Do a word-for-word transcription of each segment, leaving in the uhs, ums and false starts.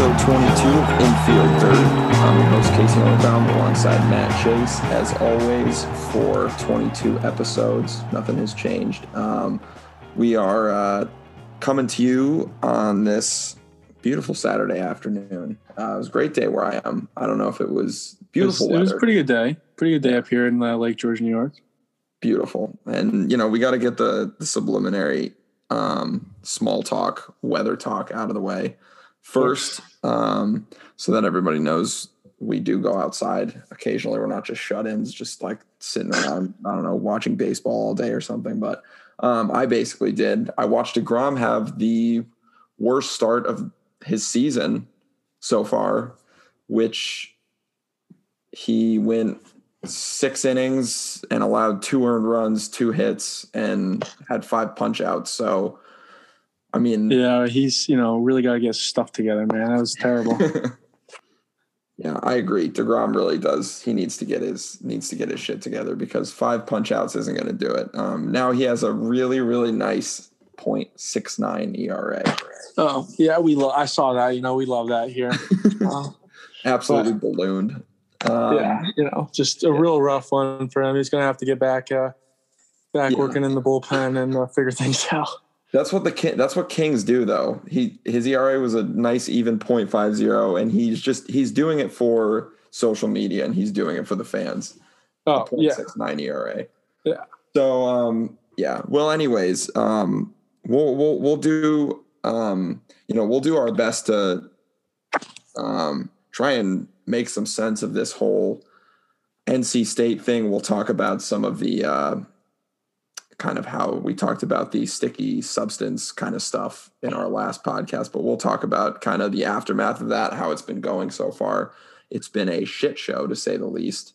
Episode twenty-two of Infield Dirt. I'm your host, Casey Northbound, alongside Matt Chase, as always, for twenty-two episodes. Nothing has changed. Um, we are uh, coming to you on this beautiful Saturday afternoon. Uh, it was a great day where I am. I don't know if it was beautiful It was, it was a pretty good day. Pretty good day up here in uh, Lake George, New York. Beautiful. And, you know, we got to get the, the subliminary um, small talk, weather talk out of the way first, um, so that everybody knows we do go outside occasionally. We're not just shut-ins, just like sitting around, I don't know, watching baseball all day or something. But um, I basically did. I watched DeGrom have the worst start of his season so far, which he went six innings and allowed two earned runs, two hits, and had five punch outs. So, I mean, yeah, he's, you know, really got to get stuff together, man. That was terrible. Yeah, I agree. DeGrom really does. He needs to get his, needs to get his shit together, because five punch outs isn't going to do it. Um, now he has a really, really nice point six nine E R A. Oh yeah. We, lo- I saw that, you know, we love that here. uh, Absolutely but, ballooned. Um, yeah. You know, just a yeah. real rough one for him. He's going to have to get back, uh, back yeah. working in the bullpen and uh, figure things out. That's what the that's what Kings do, though. He his E R A was a nice even point five zero, and he's just he's doing it for social media, and he's doing it for the fans. Oh, yeah. point six nine E R A. Yeah. So um, yeah. Well, anyways, um, we'll we'll we'll do um, you know we'll do our best to um, try and make some sense of this whole N C State thing. We'll talk about some of the. Uh, kind of how we talked about the sticky substance kind of stuff in our last podcast, but we'll talk about kind of the aftermath of that, how it's been going so far. It's been a shit show, to say the least.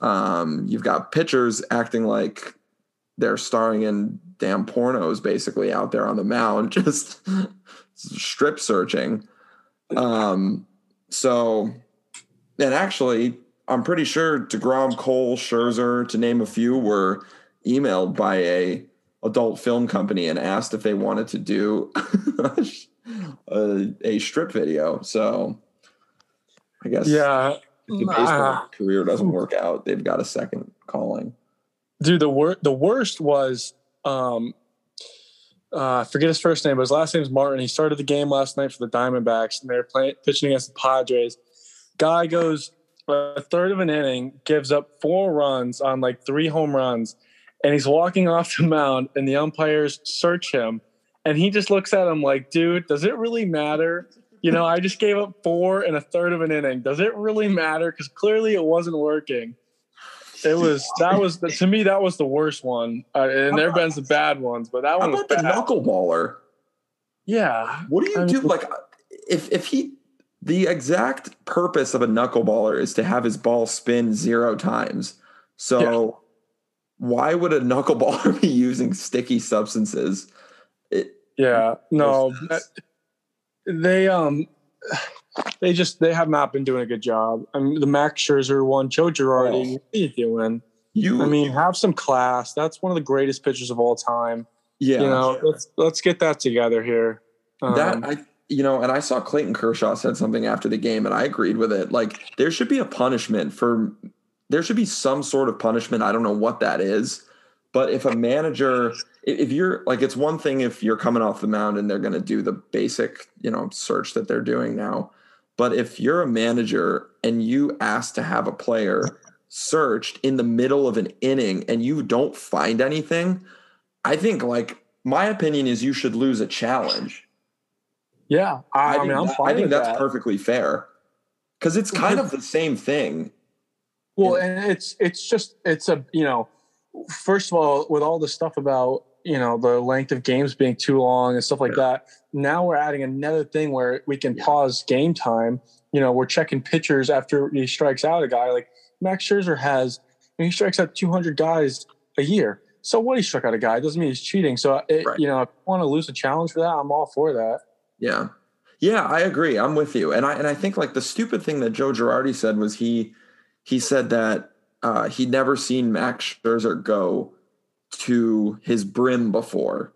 Um, you've got pitchers acting like they're starring in damn pornos, basically, out there on the mound, just strip searching. Um, so, and actually, I'm pretty sure DeGrom, Cole, Scherzer, to name a few, were emailed by a adult film company and asked if they wanted to do a, a strip video. So I guess yeah, if the baseball uh, career doesn't work out, they've got a second calling. Dude, the wor- the worst was um, uh, I forget his first name, but his last name is Martin. He started the game last night for the Diamondbacks, and they're playing pitching against the Padres. Guy goes a third of an inning, gives up four runs on like three home runs. And he's walking off the mound, and the umpires search him. And he just looks at him like, dude, does it really matter? You know, I just gave up four and a third of an inning. Does it really matter? Because clearly it wasn't working. It was, that was, the, to me, that was the worst one. Uh, and there have been some bad ones, but that one was bad. How about the knuckleballer? Yeah. What do you I do? Mean, like, if, if he, the exact purpose of a knuckleballer is to have his ball spin zero times. So. Yeah. Why would a knuckleballer be using sticky substances? It, yeah, no, they um, they just they have not been doing a good job. I mean, the Max Scherzer one, Joe Girardi, oh. What are you doing? You, I mean, have some class. That's one of the greatest pitchers of all time. Yeah, you know, sure. let's let's get that together here. Um, that I, you know, and I saw Clayton Kershaw said something after the game, and I agreed with it. Like, there should be a punishment for. There should be some sort of punishment. I don't know what that is, but if a manager, if you're like, it's one thing if you're coming off the mound and they're going to do the basic, you know, search that they're doing now. But if you're a manager and you ask to have a player searched in the middle of an inning and you don't find anything, I think like my opinion is you should lose a challenge. Yeah. I, I mean, I'm that, fine I think with that's that. Perfectly fair. Cause it's kind of the same thing. Well, and it's it's just it's a you know, first of all, with all the stuff about you know the length of games being too long and stuff like yeah. that. Now we're adding another thing where we can yeah. pause game time. You know, we're checking pitchers after he strikes out a guy. Like Max Scherzer has, and he strikes out two hundred guys a year. So what, he struck out a guy doesn't mean he's cheating. So it, right. you know, if you want to lose a challenge for that, I'm all for that. Yeah, yeah, I agree. I'm with you, and I and I think like the stupid thing that Joe Girardi said was he. He said that uh, he'd never seen Max Scherzer go to his brim before.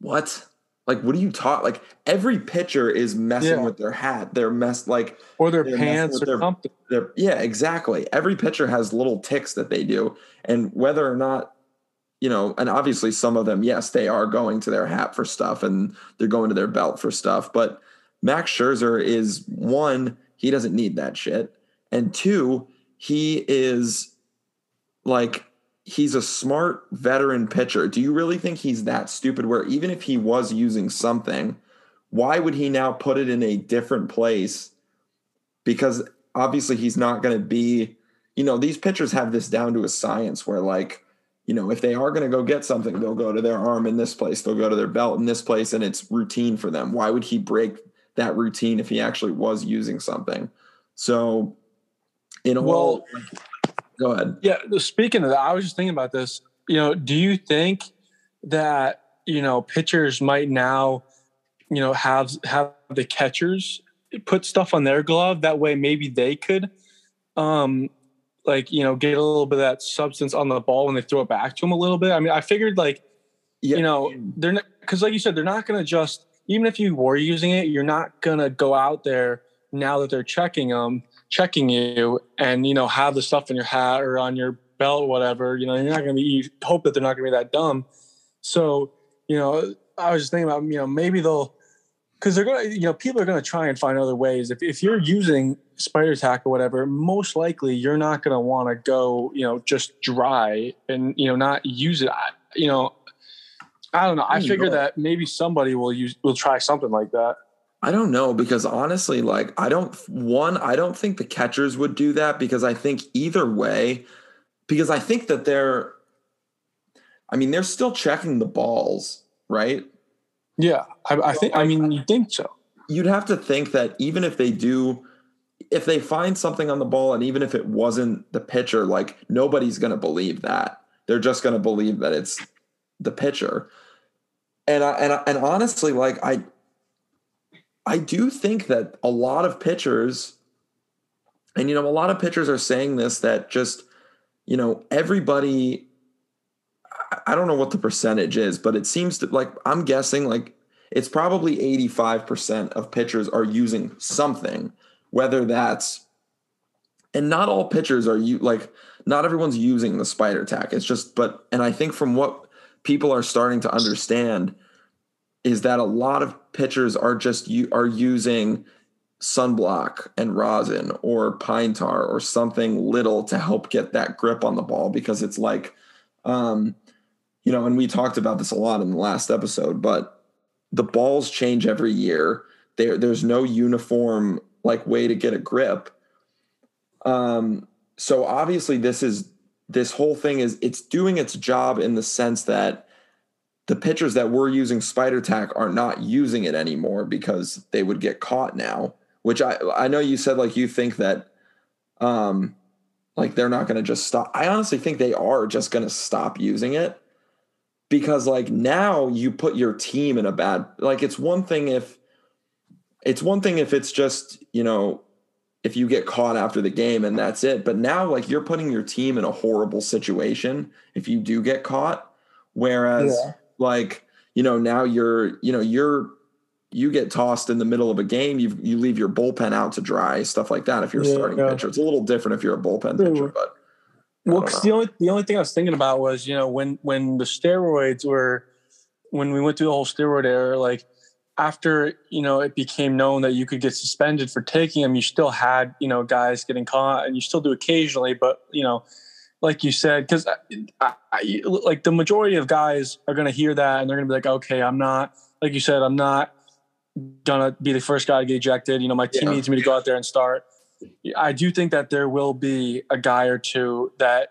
What? Like, what do you talk? Like, every pitcher is messing yeah. with their hat. They're messed, like, or their pants or their, something. Their, yeah, exactly. Every pitcher has little ticks that they do, and whether or not, you know, and obviously some of them, yes, they are going to their hat for stuff, and they're going to their belt for stuff. But Max Scherzer is one, he doesn't need that shit, and two, he is like. He's a smart veteran pitcher. Do you really think he's that stupid where even if he was using something, why would he now put it in a different place? Because obviously he's not going to be, you know, these pitchers have this down to a science where, like, you know, if they are going to go get something, they'll go to their arm in this place, they'll go to their belt in this place, and it's routine for them. Why would he break that routine if he actually was using something? So in a well, whole... Like, go ahead. Yeah. Speaking of that, I was just thinking about this. You know, do you think that, you know, pitchers might now, you know, have have the catchers put stuff on their glove? That way maybe they could, um, like, you know, get a little bit of that substance on the ball when they throw it back to them a little bit. I mean, I figured, like, yeah. you know, they're not, because like you said, they're not going to just, even if you were using it, you're not going to go out there now that they're checking them. checking you and, you know, have the stuff in your hat or on your belt or whatever, you know, you're not going to be, you hope that they're not going to be that dumb. So, you know, I was just thinking about, you know, maybe they'll, cause they're going to, you know, people are going to try and find other ways. If if you're using Spider Tack or whatever, most likely you're not going to want to go, you know, just dry and, you know, not use it. I, you know, I don't know. I figure that maybe somebody will use, will try something like that. I don't know, because honestly, like, I don't one, I don't think the catchers would do that, because I think either way, because I think that they're, I mean, they're still checking the balls, right? Yeah, I, I think, I mean, you think so. You'd have to think that even if they do, if they find something on the ball, and even if it wasn't the pitcher, like, nobody's going to believe that. They're just going to believe that it's the pitcher. And I, and I, and honestly, like, I, I do think that a lot of pitchers, and, you know, a lot of pitchers are saying this, that just, you know, everybody, I don't know what the percentage is, but it seems to, like, I'm guessing, like, it's probably eighty-five percent of pitchers are using something, whether that's, and not all pitchers are, you like, not everyone's using the Spider Tack. It's just, but, and I think from what people are starting to understand is that a lot of pitchers are just you are using sunblock and rosin or pine tar or something little to help get that grip on the ball, because it's like, um, you know, and we talked about this a lot in the last episode, but the balls change every year. There, there's no uniform, like, way to get a grip. Um, so obviously this is this whole thing is it's doing its job in the sense that the pitchers that were using Spider Tack are not using it anymore because they would get caught now, which I, I know you said, like, you think that, um, like, they're not going to just stop. I honestly think they are just going to stop using it, because, like, now you put your team in a bad, like, it's one thing if it's one thing if it's just, you know, if you get caught after the game and that's it. But now, like, you're putting your team in a horrible situation if you do get caught. Whereas, yeah. Like, you know, now you're, you know, you're, you get tossed in the middle of a game. You you leave your bullpen out to dry, stuff like that. If you're a yeah, starting yeah. pitcher, it's a little different if you're a bullpen yeah. pitcher. But well, cause the only the only thing I was thinking about was, you know, when when the steroids were, when we went through the whole steroid era, like, after, you know, it became known that you could get suspended for taking them, you still had, you know, guys getting caught, and you still do occasionally, but, you know. Like you said, because I, I, like, the majority of guys are going to hear that and they're going to be like, okay, I'm not, like you said, I'm not going to be the first guy to get ejected. You know, my team yeah. needs me to go out there and start. I do think that there will be a guy or two that,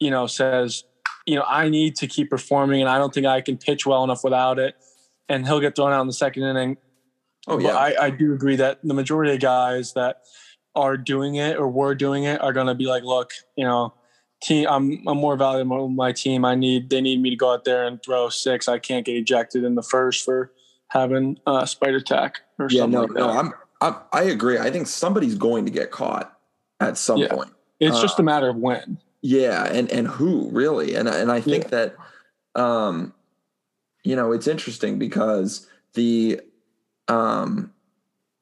you know, says, you know, I need to keep performing and I don't think I can pitch well enough without it. And he'll get thrown out in the second inning. Oh, yeah. But I, I do agree that the majority of guys that are doing it or were doing it are going to be like, look, you know, Team, I'm I'm more valuable than my team. I need they need me to go out there and throw six. I can't get ejected in the first for having uh, Spider Tack or yeah, something. Yeah, no, like no, that. I'm, I'm I agree. I think somebody's going to get caught at some yeah. point. It's uh, just a matter of when. Yeah, and and who really? And and I think yeah. that, um, you know, it's interesting because the, um,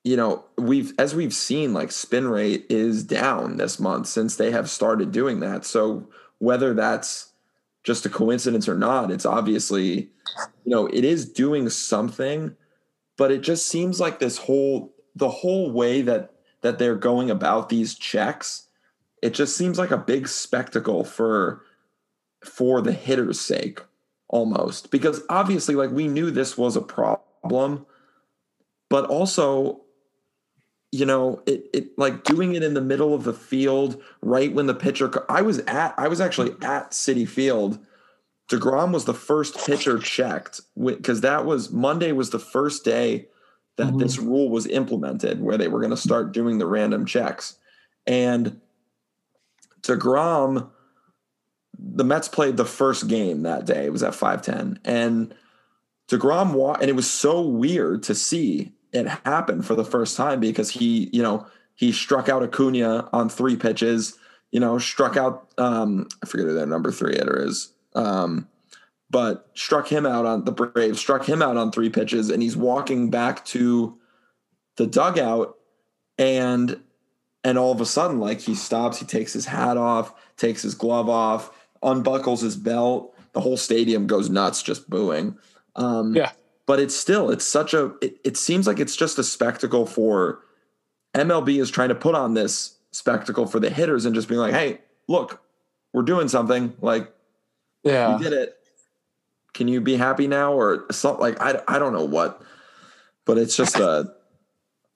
you know, we've, as we've seen, like, spin rate is down this month since they have started doing that. So whether that's just a coincidence or not, it's obviously, you know, it is doing something, but it just seems like this whole, the whole way that, that they're going about these checks, it just seems like a big spectacle for, for the hitter's sake almost, because obviously, like, we knew this was a problem, but also, you know, it, it like doing it in the middle of the field, right when the pitcher, I was at, I was actually at Citi Field. DeGrom was the first pitcher checked, because that was Monday was the first day that mm-hmm. this rule was implemented, where they were going to start doing the random checks. And DeGrom, the Mets played the first game that day. It was at five ten, and DeGrom walked, and it was so weird to see it happen for the first time, because he, you know, he struck out Acuna on three pitches, you know, struck out, um, I forget who their number three hitter is, um, but struck him out on the Braves, struck him out on three pitches, and he's walking back to the dugout, and and all of a sudden, like, he stops, he takes his hat off, takes his glove off, unbuckles his belt. The whole stadium goes nuts, just booing. Um, yeah. But it's still, it's such a, it, it seems like it's just a spectacle for, M L B is trying to put on this spectacle for the hitters and just being like, hey, look, we're doing something. Like, yeah, we did it. Can you be happy now? Or something like, I, I don't know what, but it's just a,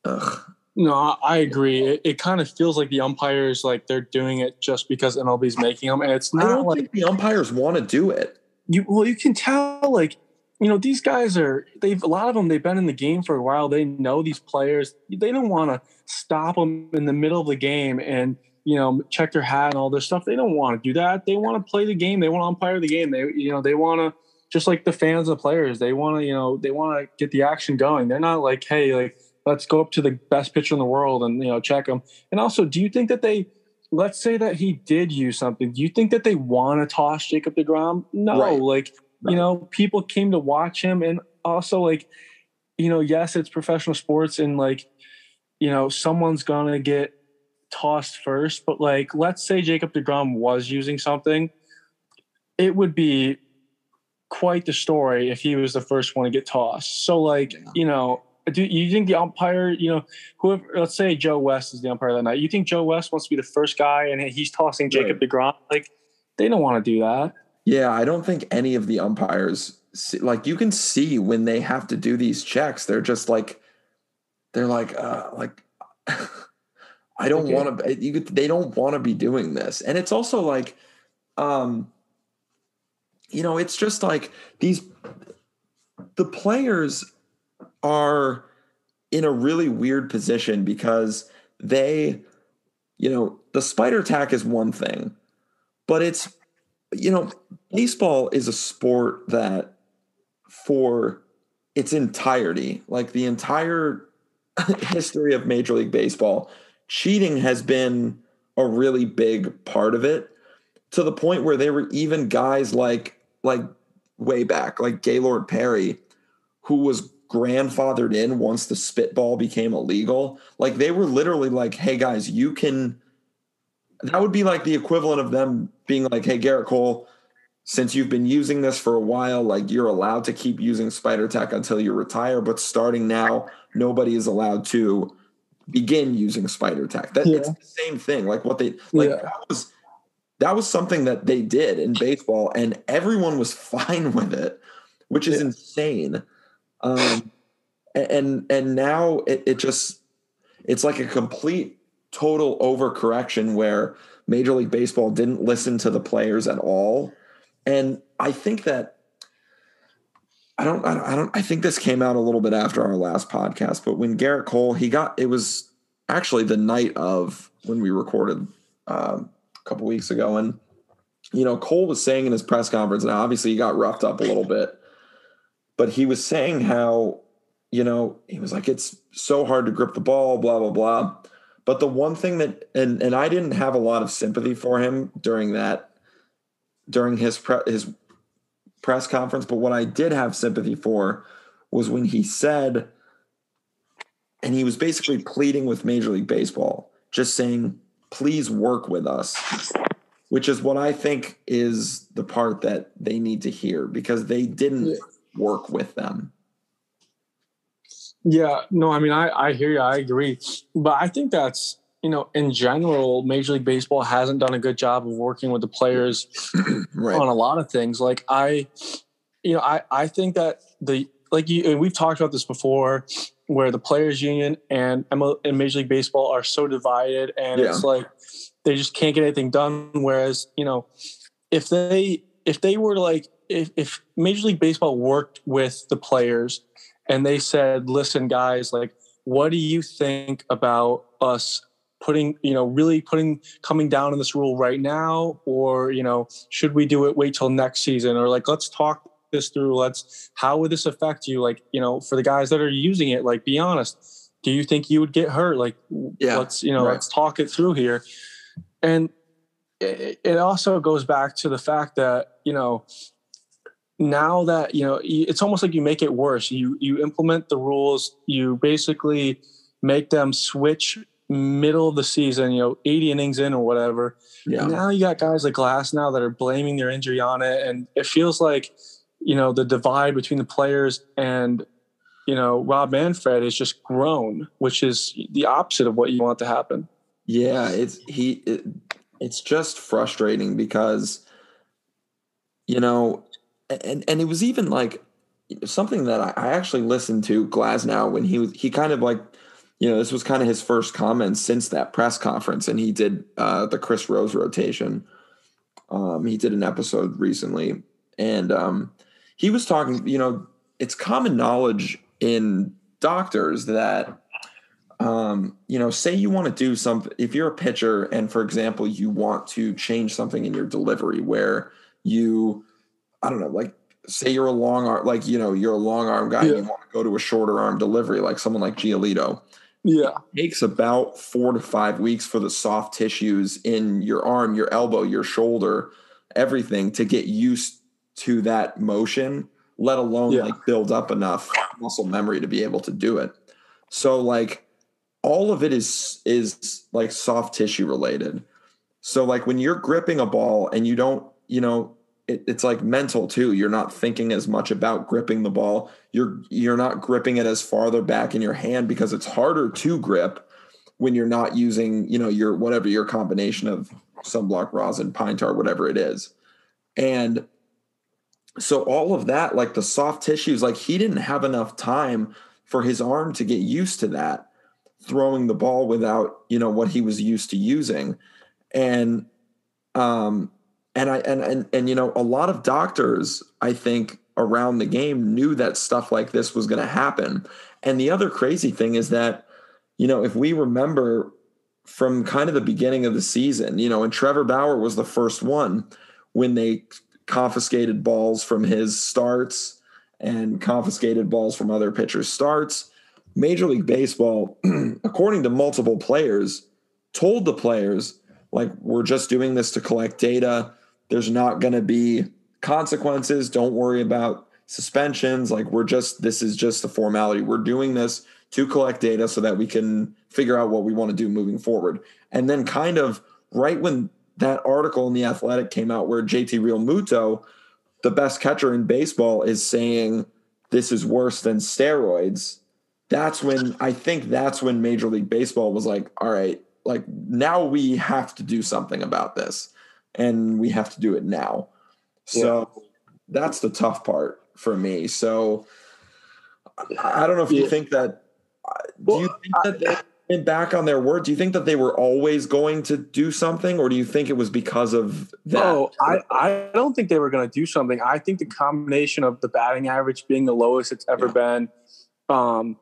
ugh. No, I agree. It, it kind of feels like the umpires, like, they're doing it just because M L B's making them. And it's not, I don't like think the umpires want to do it. You, well, you can tell, like, you know, these guys are, they've, a lot of them, they've been in the game for a while. They know these players. They don't want to stop them in the middle of the game and, you know, check their hat and all this stuff. They don't want to do that. They want to play the game. They want to umpire the game. They, you know, they want to, just like the fans and players, they want to, you know, they want to get the action going. They're not like, hey, like, let's go up to the best pitcher in the world and, you know, check him. And also, do you think that they, let's say that he did use something, do you think that they want to toss Jacob DeGrom? No, right. Like, you know, people came to watch him. And also, like, you know, yes, it's professional sports, and, like, you know, someone's going to get tossed first. But, like, let's say Jacob DeGrom was using something. It would be quite the story if he was the first one to get tossed. So, like, yeah. you know, do you think the umpire, you know, whoever, let's say Joe West is the umpire that night. You think Joe West wants to be the first guy and he's tossing Jacob right. DeGrom? Like, they don't want to do that. Yeah, I don't think any of the umpires, see, like, you can see when they have to do these checks, they're just like, they're like, uh, like, I don't okay. want to, you could, they don't want to be doing this. And it's also like, um, you know, it's just like these, the players are in a really weird position, because they, you know, the Spider Tack is one thing, but it's, you know, baseball is a sport that for its entirety, like the entire history of Major League Baseball, cheating has been a really big part of it, to the point where there were even guys like, like way back, like Gaylord Perry, who was grandfathered in once the spitball became illegal. Like, they were literally like, hey guys, you can, that would be like the equivalent of them being like, hey, Garrett Cole, since you've been using this for a while, like, you're allowed to keep using Spider Tack until you retire, but starting now, nobody is allowed to begin using Spider Tack. That yeah. It's the same thing. Like, what they, like yeah. that was, that was something that they did in baseball, and everyone was fine with it, which is yeah. insane. Um, and, and now it, it just, it's like a complete total overcorrection where Major League Baseball didn't listen to the players at all. And I think that, I don't, I don't, I, don't, I think this came out a little bit after our last podcast, but when Garrett Cole, he got, it was actually the night of when we recorded um, a couple weeks ago. And, you know, Cole was saying in his press conference, and obviously he got roughed up a little bit, but he was saying how, you know, he was like, it's so hard to grip the ball, blah, blah, blah. But the one thing that, and, and I didn't have a lot of sympathy for him during that, during his pre- his press conference, but what I did have sympathy for was when he said, and he was basically pleading with Major League Baseball, just saying, please work with us, which is what I think is the part that they need to hear, because they didn't yeah. work with them. Yeah, no, I mean, I, I hear you. I agree. But I think that's, you know, in general, Major League Baseball hasn't done a good job of working with the players right. on a lot of things. Like I, you know, I, I think that the, like you, and we've talked about this before, where the players union and M L, and Major League Baseball are so divided, and yeah. it's like, they just can't get anything done. Whereas, you know, if they, if they were like, if, if Major League Baseball worked with the players and they said, listen, guys, like, what do you think about us putting, you know, really putting, coming down on this rule right now? Or, you know, should we do it, wait till next season? Or like, let's talk this through. Let's, how would this affect you? Like, you know, for the guys that are using it, like, be honest, do you think you would get hurt? Like, yeah, let's, you know, right. let's talk it through here. And it also goes back to the fact that, you know, now that, you know, it's almost like you make it worse. You you implement the rules. You basically make them switch middle of the season, you know, eighty innings in or whatever. Yeah. Now you got guys like Glass now that are blaming their injury on it. And it feels like, you know, the divide between the players and, you know, Rob Manfred has just grown, which is the opposite of what you want to happen. Yeah, it's he. It, it's just frustrating because, you know, and and it was even like something that I, I actually listened to Glasnow when he was he kind of like, you know, this was kind of his first comment since that press conference, and he did uh, the Chris Rose rotation. Um, he did an episode recently, and um, he was talking. You know, it's common knowledge in doctors that. Um, you know, say you want to do something, if you're a pitcher and, for example, you want to change something in your delivery where you, I don't know, like say you're a long arm, like, you know, you're a long arm guy yeah. and you want to go to a shorter arm delivery, like someone like Giolito. Yeah. It takes about four to five weeks for the soft tissues in your arm, your elbow, your shoulder, everything to get used to that motion, let alone yeah. like build up enough muscle memory to be able to do it. So like, all of it is is like soft tissue related. So like when you're gripping a ball and you don't, you know, it, it's like mental too. You're not thinking as much about gripping the ball. You're you're not gripping it as farther back in your hand because it's harder to grip when you're not using, you know, your whatever your combination of sunblock, rosin, pine tar, whatever it is. And so all of that, like the soft tissues, like he didn't have enough time for his arm to get used to that. Throwing the ball without, you know, what he was used to using. And, um, and I, and, and, and, you know, a lot of doctors, I think around the game knew that stuff like this was going to happen. And the other crazy thing is that, you know, if we remember from kind of the beginning of the season, you know, and Trevor Bauer was the first one when they confiscated balls from his starts and confiscated balls from other pitchers' starts. Major League Baseball, according to multiple players, told the players, like, we're just doing this to collect data. There's not going to be consequences. Don't worry about suspensions. Like, we're just, this is just a formality. We're doing this to collect data so that we can figure out what we want to do moving forward. And then kind of right when that article in The Athletic came out where J T Realmuto, the best catcher in baseball, is saying this is worse than steroids. That's when I think that's when Major League Baseball was like, all right, like now we have to do something about this and we have to do it now. So yeah. that's the tough part for me. So I don't know if you yeah. think that, do you think that they've been back on their word? Do you think that they were always going to do something, or do you think it was because of that? No, I, I don't think they were going to do something. I think the combination of the batting average being the lowest it's ever yeah. been, um,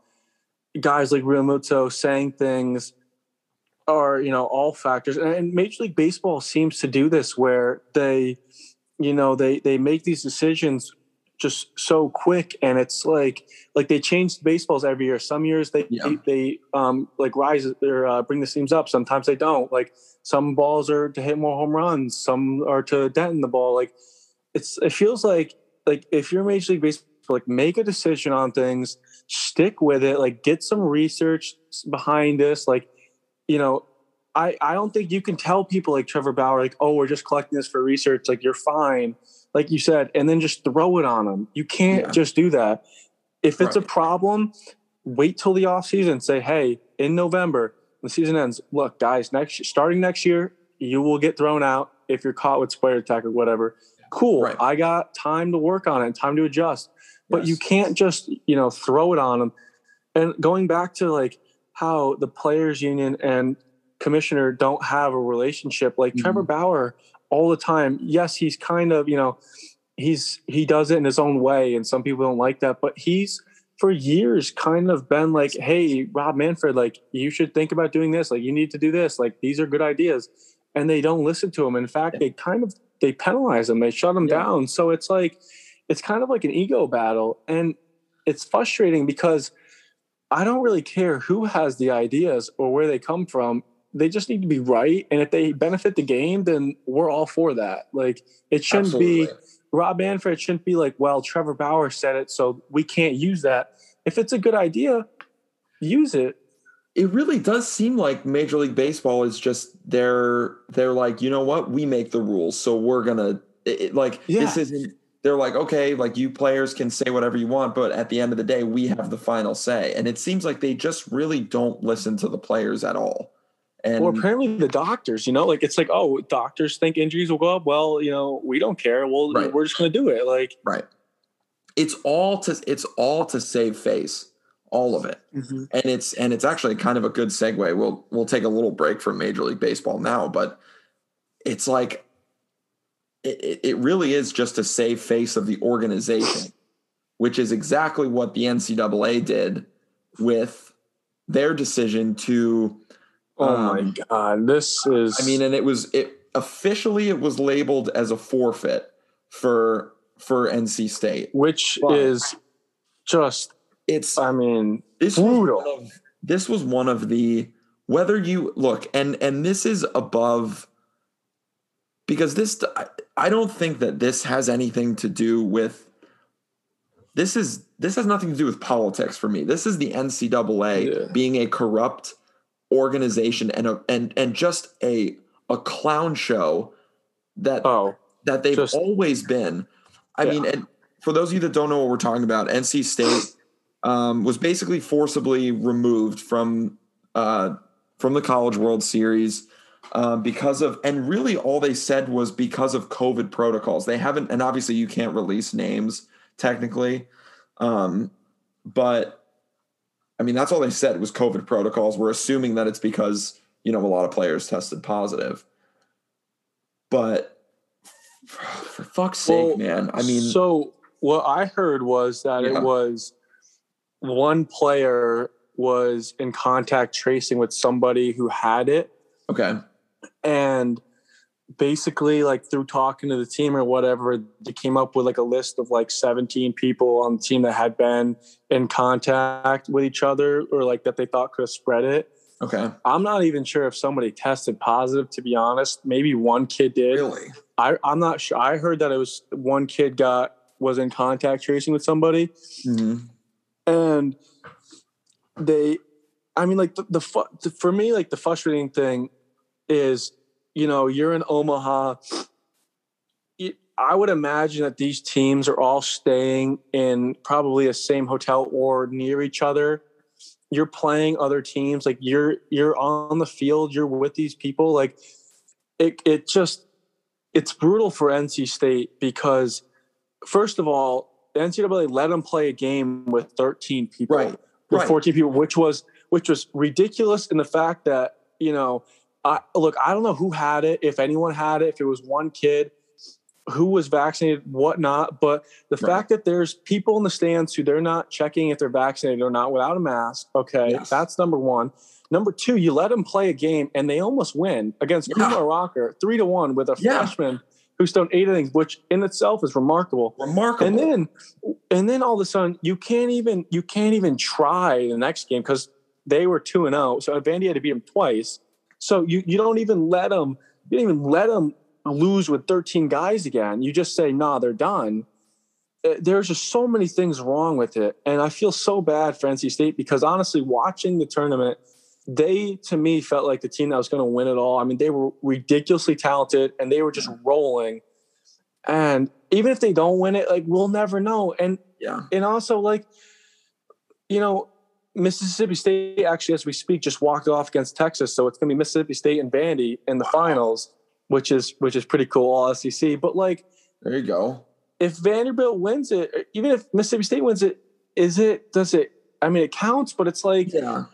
guys like Realmuto saying things are, you know, all factors. And, and Major League Baseball seems to do this where they, you know, they, they make these decisions just so quick. And it's like, like they change baseballs every year. Some years they, yeah. they, um, like rise or uh, bring the seams up. Sometimes they don't. Like some balls are to hit more home runs. Some are to dent in the ball. Like it's, it feels like, like if you're Major League Baseball, like make a decision on things, stick with it, like get some research behind this. Like, you know, I, I don't think you can tell people like Trevor Bauer, like, oh, we're just collecting this for research. Like, you're fine. Like you said, and then just throw it on them. You can't yeah. just do that. If it's right. a problem, wait till the off season. Say, hey, in November, the season ends. Look, guys, next starting next year, you will get thrown out if you're caught with Spider Tack or whatever. Cool. Right. I got time to work on it, time to adjust. But yes. you can't just, you know, throw it on them. And going back to like how the players union and commissioner don't have a relationship, like mm-hmm. Trevor Bauer all the time. Yes, he's kind of, you know, he's he does it in his own way, and some people don't like that, but he's for years kind of been like, hey, Rob Manfred, like you should think about doing this. Like you need to do this. Like these are good ideas. And they don't listen to him. In fact, yeah. they kind of they penalize him. They shut him yeah. down. So it's like, it's kind of like an ego battle. And it's frustrating because I don't really care who has the ideas or where they come from. They just need to be right. And if they benefit the game, then we're all for that. Like it shouldn't Absolutely. be Rob Manfred shouldn't be like, well, Trevor Bauer said it, so we can't use that. If it's a good idea, use it. It really does seem like Major League Baseball is just they're they're like, you know what, we make the rules, so we're gonna it, like yeah. this isn't. They're like, okay, like you players can say whatever you want, but at the end of the day, we have the final say. And it seems like they just really don't listen to the players at all. And well, apparently the doctors, you know, like it's like, oh, doctors think injuries will go up. Well, you know, we don't care. Well, right. we're just gonna do it. Like right. It's all to it's all to save face. All of it. Mm-hmm. And it's and it's actually kind of a good segue. We'll we'll take a little break from Major League Baseball now, but it's like it, it really is just a save face of the organization, which is exactly what the N C double A did with their decision to Oh um, my God, this is I mean, and it was it officially it was labeled as a forfeit for for N C State. Which but, is just It's, I mean, this brutal. Was one of, this was one of the, whether you look, and, and this is above, because this, I don't think that this has anything to do with, this is, this has nothing to do with politics for me. This is the N C double A yeah. being a corrupt organization and, a, and, and just a, a clown show that, oh, that they've just, always been. I yeah. mean, and for those of you that don't know what we're talking about, N C State Um, was basically forcibly removed from uh, from the College World Series uh, because of, and really all they said was because of COVID protocols. They haven't, and obviously you can't release names technically, um, but I mean that's all they said was COVID protocols. We're assuming that it's because, you know, a lot of players tested positive, but for fuck's sake, well, man. I mean, so what I heard was that yeah. it was. One player was in contact tracing with somebody who had it. Okay. And basically, like, through talking to the team or whatever, they came up with, like, a list of, like, seventeen people on the team that had been in contact with each other or, like, that they thought could have spread it. Okay. I'm not even sure if somebody tested positive, to be honest. Maybe one kid did. Really? I, I'm not sure. I heard that it was one kid got was in contact tracing with somebody. Mm-hmm. And they, I mean, like the, the, fu- for me, like the frustrating thing is, you know, you're in Omaha. I would imagine that these teams are all staying in probably the same hotel or near each other. You're playing other teams. Like you're, you're on the field, you're with these people. Like it, it just, it's brutal for N C State because first of all, the N C double A let them play a game with thirteen people, right, with right. fourteen people, which was which was ridiculous in the fact that, you know, I, look, I don't know who had it, if anyone had it, if it was one kid who was vaccinated, whatnot. But the right. fact that there's people in the stands who they're not checking if they're vaccinated or not without a mask. Okay, yes. That's number one. Number two, you let them play a game and they almost win against yeah. Kumar Rocker three to one with a yeah. freshman. Who's thrown eight innings, which in itself is remarkable. Remarkable. And then, and then all of a sudden, you can't even you can't even try the next game because they were two and zero. So Vandy had to beat them twice. So you you don't even let them you don't even let them lose with thirteen guys again. You just say, nah, they're done. there's just so many things wrong with it. And I feel so bad for N C State because honestly, watching the tournament, they, to me, felt like the team that was going to win it all. I mean, they were ridiculously talented and they were just rolling. And even if they don't win it, like, we'll never know. And, yeah. and also, like, you know, Mississippi State actually, as we speak, just walked off against Texas. So it's going to be Mississippi State and Vandy in the wow. finals, which is, which is pretty cool, all S E C. But, like, there you go. If Vanderbilt wins it, or even if Mississippi State wins it, is it, does it, I mean, it counts, but it's like, yeah.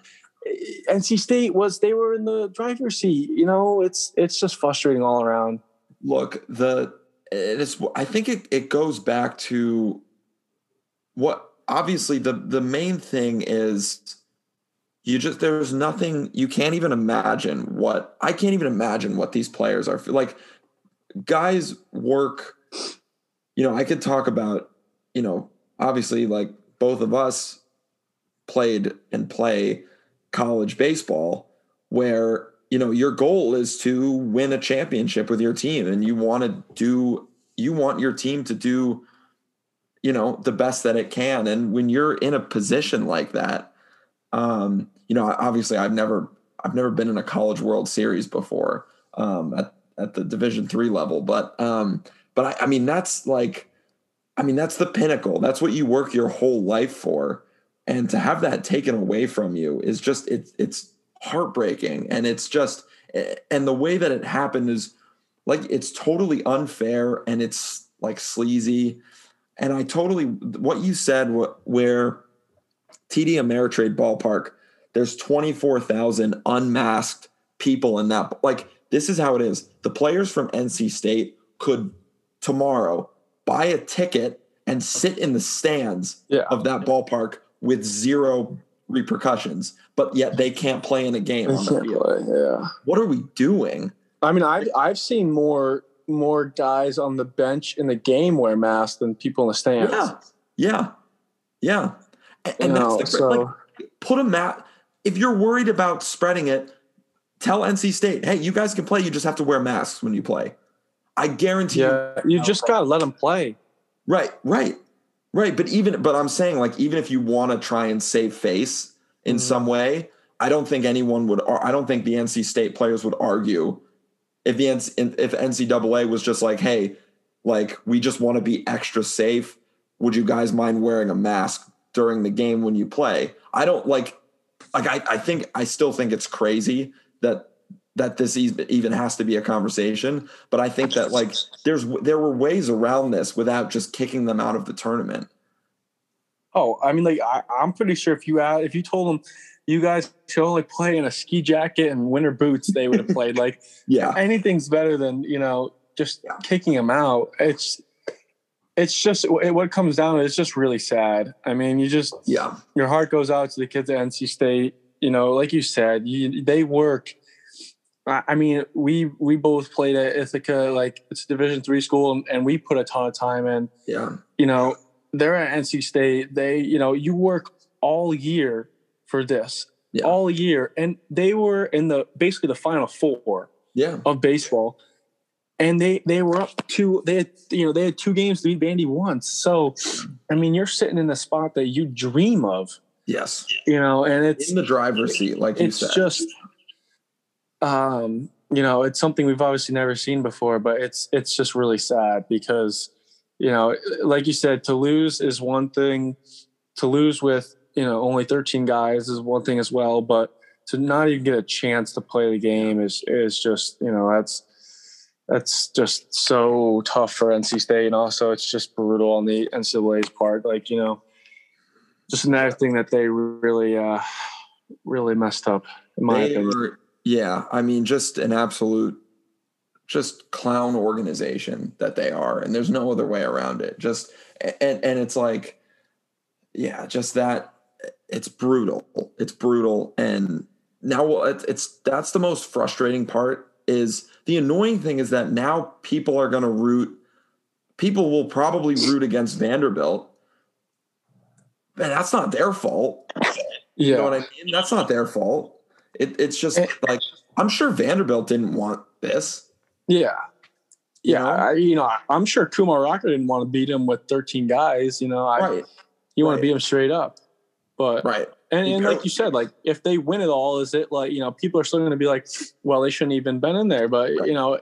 N C State was, they were in the driver's seat, you know, it's, it's just frustrating all around. Look, the, it is, I think it, it goes back to what, obviously the, the main thing is you just, there's nothing, you can't even imagine what, I can't even imagine what these players are like. Guys work, you know, I could talk about, you know, obviously like both of us played and play college baseball where, you know, your goal is to win a championship with your team and you want to do, you want your team to do, you know, the best that it can. And when you're in a position like that, um, you know, obviously I've never, I've never been in a College World Series before um, at, at the Division three level, but, um, But I, I mean, that's like, I mean, that's the pinnacle. That's what you work your whole life for. And to have that taken away from you is just, it's, it's heartbreaking. And it's just, and the way that it happened is like, it's totally unfair and it's like sleazy. And I totally, what you said, where T D Ameritrade ballpark, there's twenty-four thousand unmasked people in that. Like, this is how it is. The players from N C State could tomorrow buy a ticket and sit in the stands yeah. of that ballpark with zero repercussions, but yet they can't play in a game on the field. Play, yeah. What are we doing? I mean, I've, I've seen more, more guys on the bench in the game wear masks than people in the stands. Yeah. Yeah. Yeah. And, and no, that's the, so. like, put a mat. If you're worried about spreading it, tell N C State, hey, you guys can play. You just have to wear masks when you play. I guarantee yeah, you. You just got to let them play. Right, right, right. But even, but I'm saying, like, even if you want to try and save face in mm-hmm. some way, I don't think anyone would, I don't think the N C State players would argue if the if N C double A was just like, hey, like, we just want to be extra safe. Would you guys mind wearing a mask during the game when you play? I don't like, like, I, I think, I still think it's crazy that, that this even has to be a conversation. But I think that, like, there's, there were ways around this without just kicking them out of the tournament. Oh, I mean, like, I, I'm pretty sure if you, if you told them you guys should only play in a ski jacket and winter boots, they would have played. Like, yeah, anything's better than, you know, just yeah. kicking them out. It's, it's just, it, what it comes down to, it's just really sad. I mean, you just, yeah, your heart goes out to the kids at N C State, you know, like you said, you, they work. I mean, we we both played at Ithaca, like, it's a Division three school, and, and we put a ton of time in. Yeah, you know, they're at N C State. They, you know, you work all year for this, yeah. all year, and they were in the basically the Final Four, yeah. of baseball, and they they were up two. They had, you know, they had two games to beat Vandy once. So, I mean, you're sitting in the spot that you dream of. Yes, you know, and it's in the driver's seat, like you said. It's just. Um, you know, it's something we've obviously never seen before, but it's, it's just really sad because, you know, like you said, to lose is one thing. To lose with, you know, only thirteen guys is one thing as well, but to not even get a chance to play the game is, is just, you know, that's, that's just so tough for N C State. And also it's just brutal on the N C double A's part. Like, you know, just another thing that they really, uh, really messed up in my they opinion. Were- Yeah, I mean, just an absolute, just clown organization that they are, and there's no other way around it. Just and and it's like, yeah, just that. It's brutal. It's brutal, and now it's, it's that's the most frustrating part. Is the annoying thing is that now people are going to root. People will probably root against Vanderbilt, and that's not their fault. Yeah. You know what I mean? That's not their fault. It, it's just like, I'm sure Vanderbilt didn't want this. Yeah. Yeah, know? I, you know, I'm sure Kumar Rocker didn't want to beat him with thirteen guys. You know, I, right. you right. want to beat him straight up. But right. And, and like you said, like if they win it all, is it like, you know, people are still going to be like, well, they shouldn't even been in there. But, right. you know,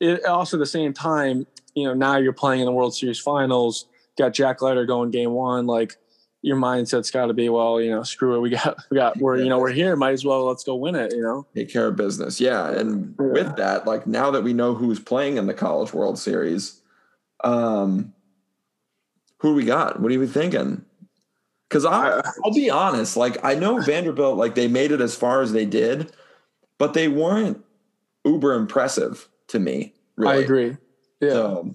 it, also at the same time, you know, now you're playing in the World Series Finals, got Jack Leiter going game one. Like your mindset's got to be, well, you know, screw it. We got, we got, we're, you know, we're here. Might as well, let's go win it, you know. Take care of business. Yeah. And yeah. with that, like now that we know who's playing in the College World Series, um, who we got? What are you thinking? Because I'll be honest, like I know Vanderbilt, like they made it as far as they did, but they weren't uber impressive to me. Really. I agree. Yeah. So.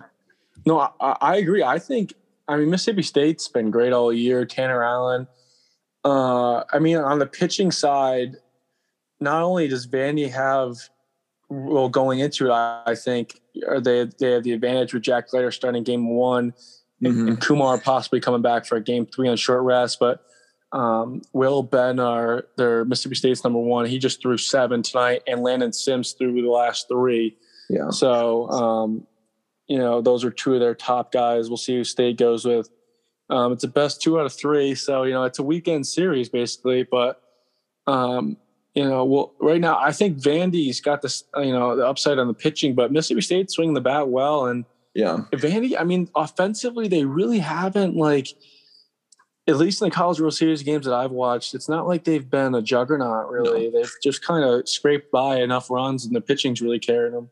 No, I, I agree. I think, I mean, Mississippi State's been great all year. Tanner Allen. Uh, I mean, on the pitching side, not only does Vandy have, well, going into it, I, I think or they they have the advantage with Jack Leiter starting game one. Mm-hmm. And Kumar possibly coming back for a game three on short rest. But um, Will Ben, our, their Mississippi State's number one, he just threw seven tonight, and Landon Sims threw the last three. Yeah. So, um, you know, those are two of their top guys. We'll see who State goes with. Um, it's the best two out of three. So, you know, it's a weekend series basically. But, um, you know, well, right now I think Vandy's got this, you know, the upside on the pitching, but Mississippi State's swinging the bat well. And, yeah, Vandy, I mean, offensively, they really haven't, like, at least in the College World Series games that I've watched, it's not like they've been a juggernaut, really. No. They've just kind of scraped by enough runs, and the pitching's really carrying them.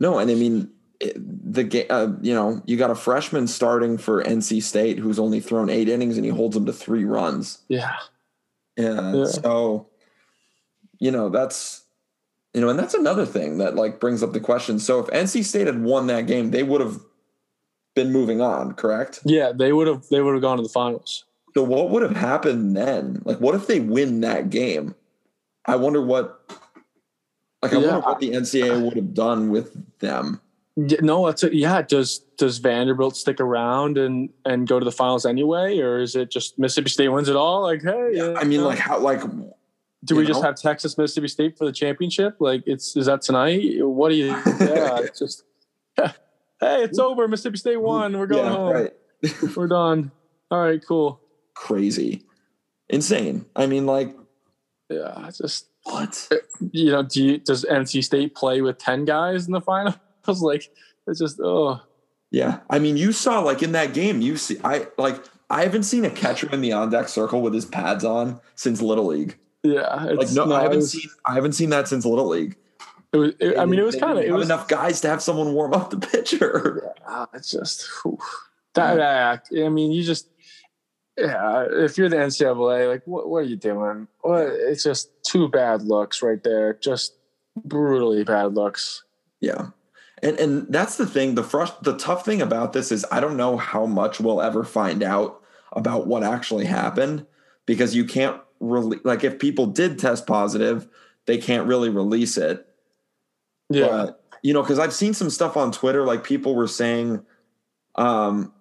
No, and I mean, the uh, you know, you got a freshman starting for N C State who's only thrown eight innings, and he holds them to three runs. Yeah. And yeah. So, you know, that's... You know, and that's another thing that, like, brings up the question. So if N C State had won that game, they would have been moving on, correct? Yeah, they would have they would have gone to the finals. So what would have happened then? Like, what if they win that game? I wonder what – like, I yeah, wonder what the N C double A would have done with them. No, that's a, yeah, does does Vanderbilt stick around and, and go to the finals anyway? Or is it just Mississippi State wins it all? Like, hey. Yeah, I mean, know. like, how – like – Do you we know? just have Texas, Mississippi State for the championship? Like, it's is that tonight? What do you? Yeah, it's just hey, it's over. Mississippi State won. We're going yeah, home. Right. We're done. All right, cool. Crazy, insane. I mean, like, yeah, I just what you know? Do you, does N C State play with ten guys in the finals? Like, it's just oh. Yeah, I mean, you saw like in that game, you see, I like I haven't seen a catcher in the on deck circle with his pads on since Little League. Yeah, it's like no, no, I haven't was, seen I haven't seen that since Little League. It was, it, I mean, it was kind of it was enough guys to have someone warm up the pitcher. Yeah, it's just whew, that. Yeah. I mean, you just yeah. If you're the N C double A, like what what are you doing? What, it's just two bad looks right there, just brutally bad looks. Yeah, and and that's the thing. The frust- the tough thing about this is I don't know how much we'll ever find out about what actually happened because you can't. Like if people did test positive, they can't really release it. Yeah. But, you know, because I've seen some stuff on Twitter, like people were saying um,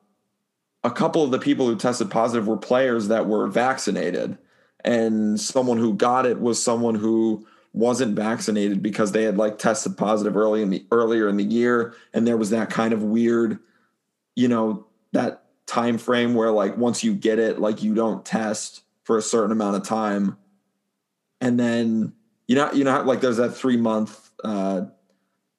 a couple of the people who tested positive were players that were vaccinated. And someone who got it was someone who wasn't vaccinated because they had like tested positive early in the earlier in the year. And there was that kind of weird, you know, that time frame where like once you get it, like you don't test for a certain amount of time. And then, you know, you know, like there's that three month uh,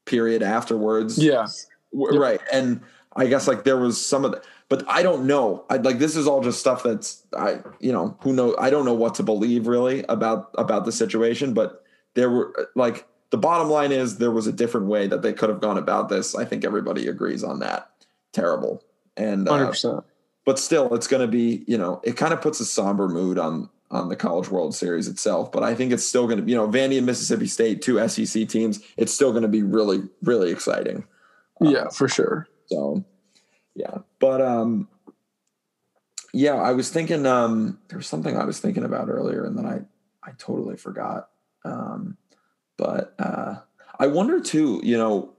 period afterwards. Yeah. W- yep. Right. And I guess like there was some of the, but I don't know. I like, this is all just stuff that's, I, you know, who knows? I don't know what to believe really about, about the situation, but there were like, the bottom line is there was a different way that they could have gone about this. I think everybody agrees on that. Terrible. And uh, one hundred percent. But still, it's going to be, you know, it kind of puts a somber mood on on the College World Series itself. But I think it's still going to, you know, Vandy and Mississippi State, two S E C teams, it's still going to be really, really exciting. Yeah, um, for sure. So, yeah. But, um, yeah, I was thinking, um, there was something I was thinking about earlier and then I, I totally forgot. Um, but uh, I wonder, too, you know,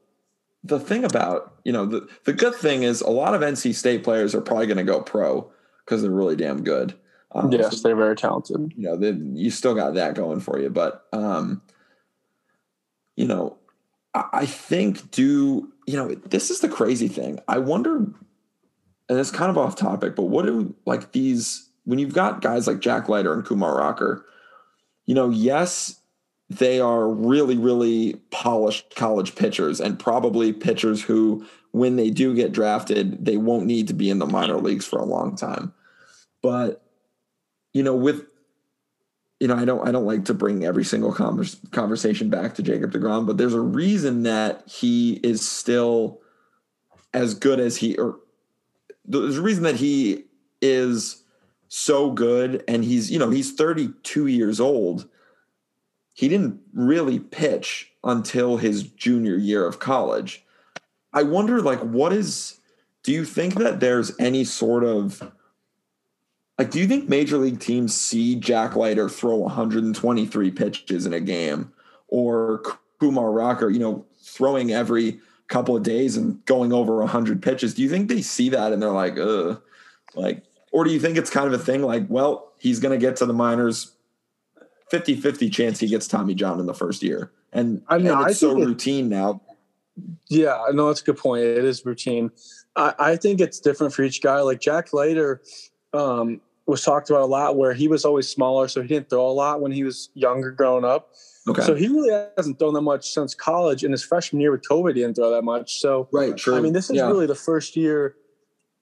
the thing about, you know, the, the good thing is a lot of N C State players are probably going to go pro because they're really damn good. Um, yes, so, they're very talented. You know, they, you still got that going for you. But, um, you know, I think do, you know, this is the crazy thing. I wonder, and it's kind of off topic, but what do like these, when you've got guys like Jack Leiter and Kumar Rocker, you know, yes, they are really, really polished college pitchers and probably pitchers who, when they do get drafted, they won't need to be in the minor leagues for a long time. But, you know, with, you know, I don't I don't like to bring every single converse, conversation back to Jacob DeGrom, but there's a reason that he is still as good as he – or there's a reason that he is so good, and he's, you know, he's thirty-two years old. He didn't really pitch until his junior year of college. I wonder, like, what is – do you think that there's any sort of – like, do you think major league teams see Jack Leiter throw one hundred twenty-three pitches in a game, or Kumar Rocker, you know, throwing every couple of days and going over one hundred pitches? Do you think they see that and they're like, ugh, like, or do you think it's kind of a thing like, well, he's going to get to the minors, fifty-fifty chance he gets Tommy John in the first year. And, I mean, and it's I so routine now. Yeah, no, that's a good point. It is routine. I, I think it's different for each guy. Like Jack Leiter Um, was talked about a lot, where he was always smaller, so he didn't throw a lot when he was younger growing up. Okay. So he really hasn't thrown that much since college. In his freshman year with COVID, he didn't throw that much. So right, true. I mean, this is yeah. really the first year,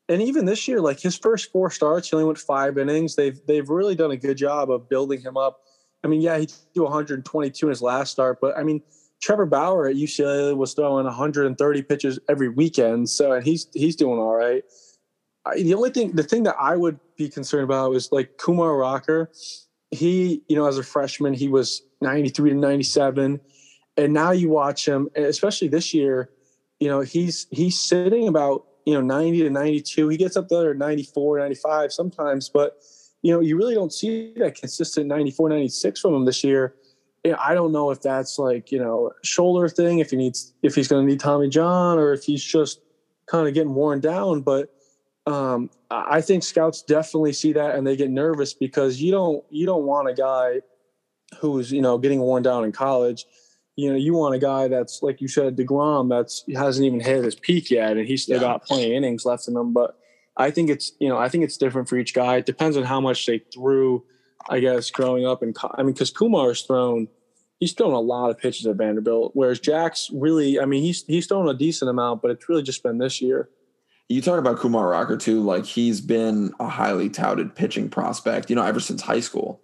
and even this year, like his first four starts, he only went five innings. They've they've really done a good job of building him up. I mean, yeah, he threw one hundred twenty-two in his last start, but I mean, Trevor Bauer at U C L A was throwing one hundred thirty pitches every weekend, so and he's he's doing all right. The only thing, the thing that I would be concerned about is like Kumar Rocker. He, you know, as a freshman, he was ninety-three to ninety-seven. And now you watch him, especially this year, you know, he's, he's sitting about, you know, ninety to ninety-two. He gets up there ninety-four, ninety-five sometimes, but you know, you really don't see that consistent ninety-four, ninety-six from him this year. You know, I don't know if that's like, you know, shoulder thing, if he needs, if he's going to need Tommy John, or if he's just kind of getting worn down, but Um, I think scouts definitely see that and they get nervous, because you don't, you don't want a guy who's, you know, getting worn down in college. You know, you want a guy that's, like you said, DeGrom, that's hasn't even hit his peak yet, and he's still yeah. got plenty of innings left in him. But I think it's, you know, I think it's different for each guy. It depends on how much they threw, I guess, growing up. And I mean, because Kumar's thrown, he's thrown a lot of pitches at Vanderbilt, whereas Jack's really, I mean, he's, he's thrown a decent amount, but it's really just been this year. You talk about Kumar Rocker too, like he's been a highly touted pitching prospect, you know, ever since high school.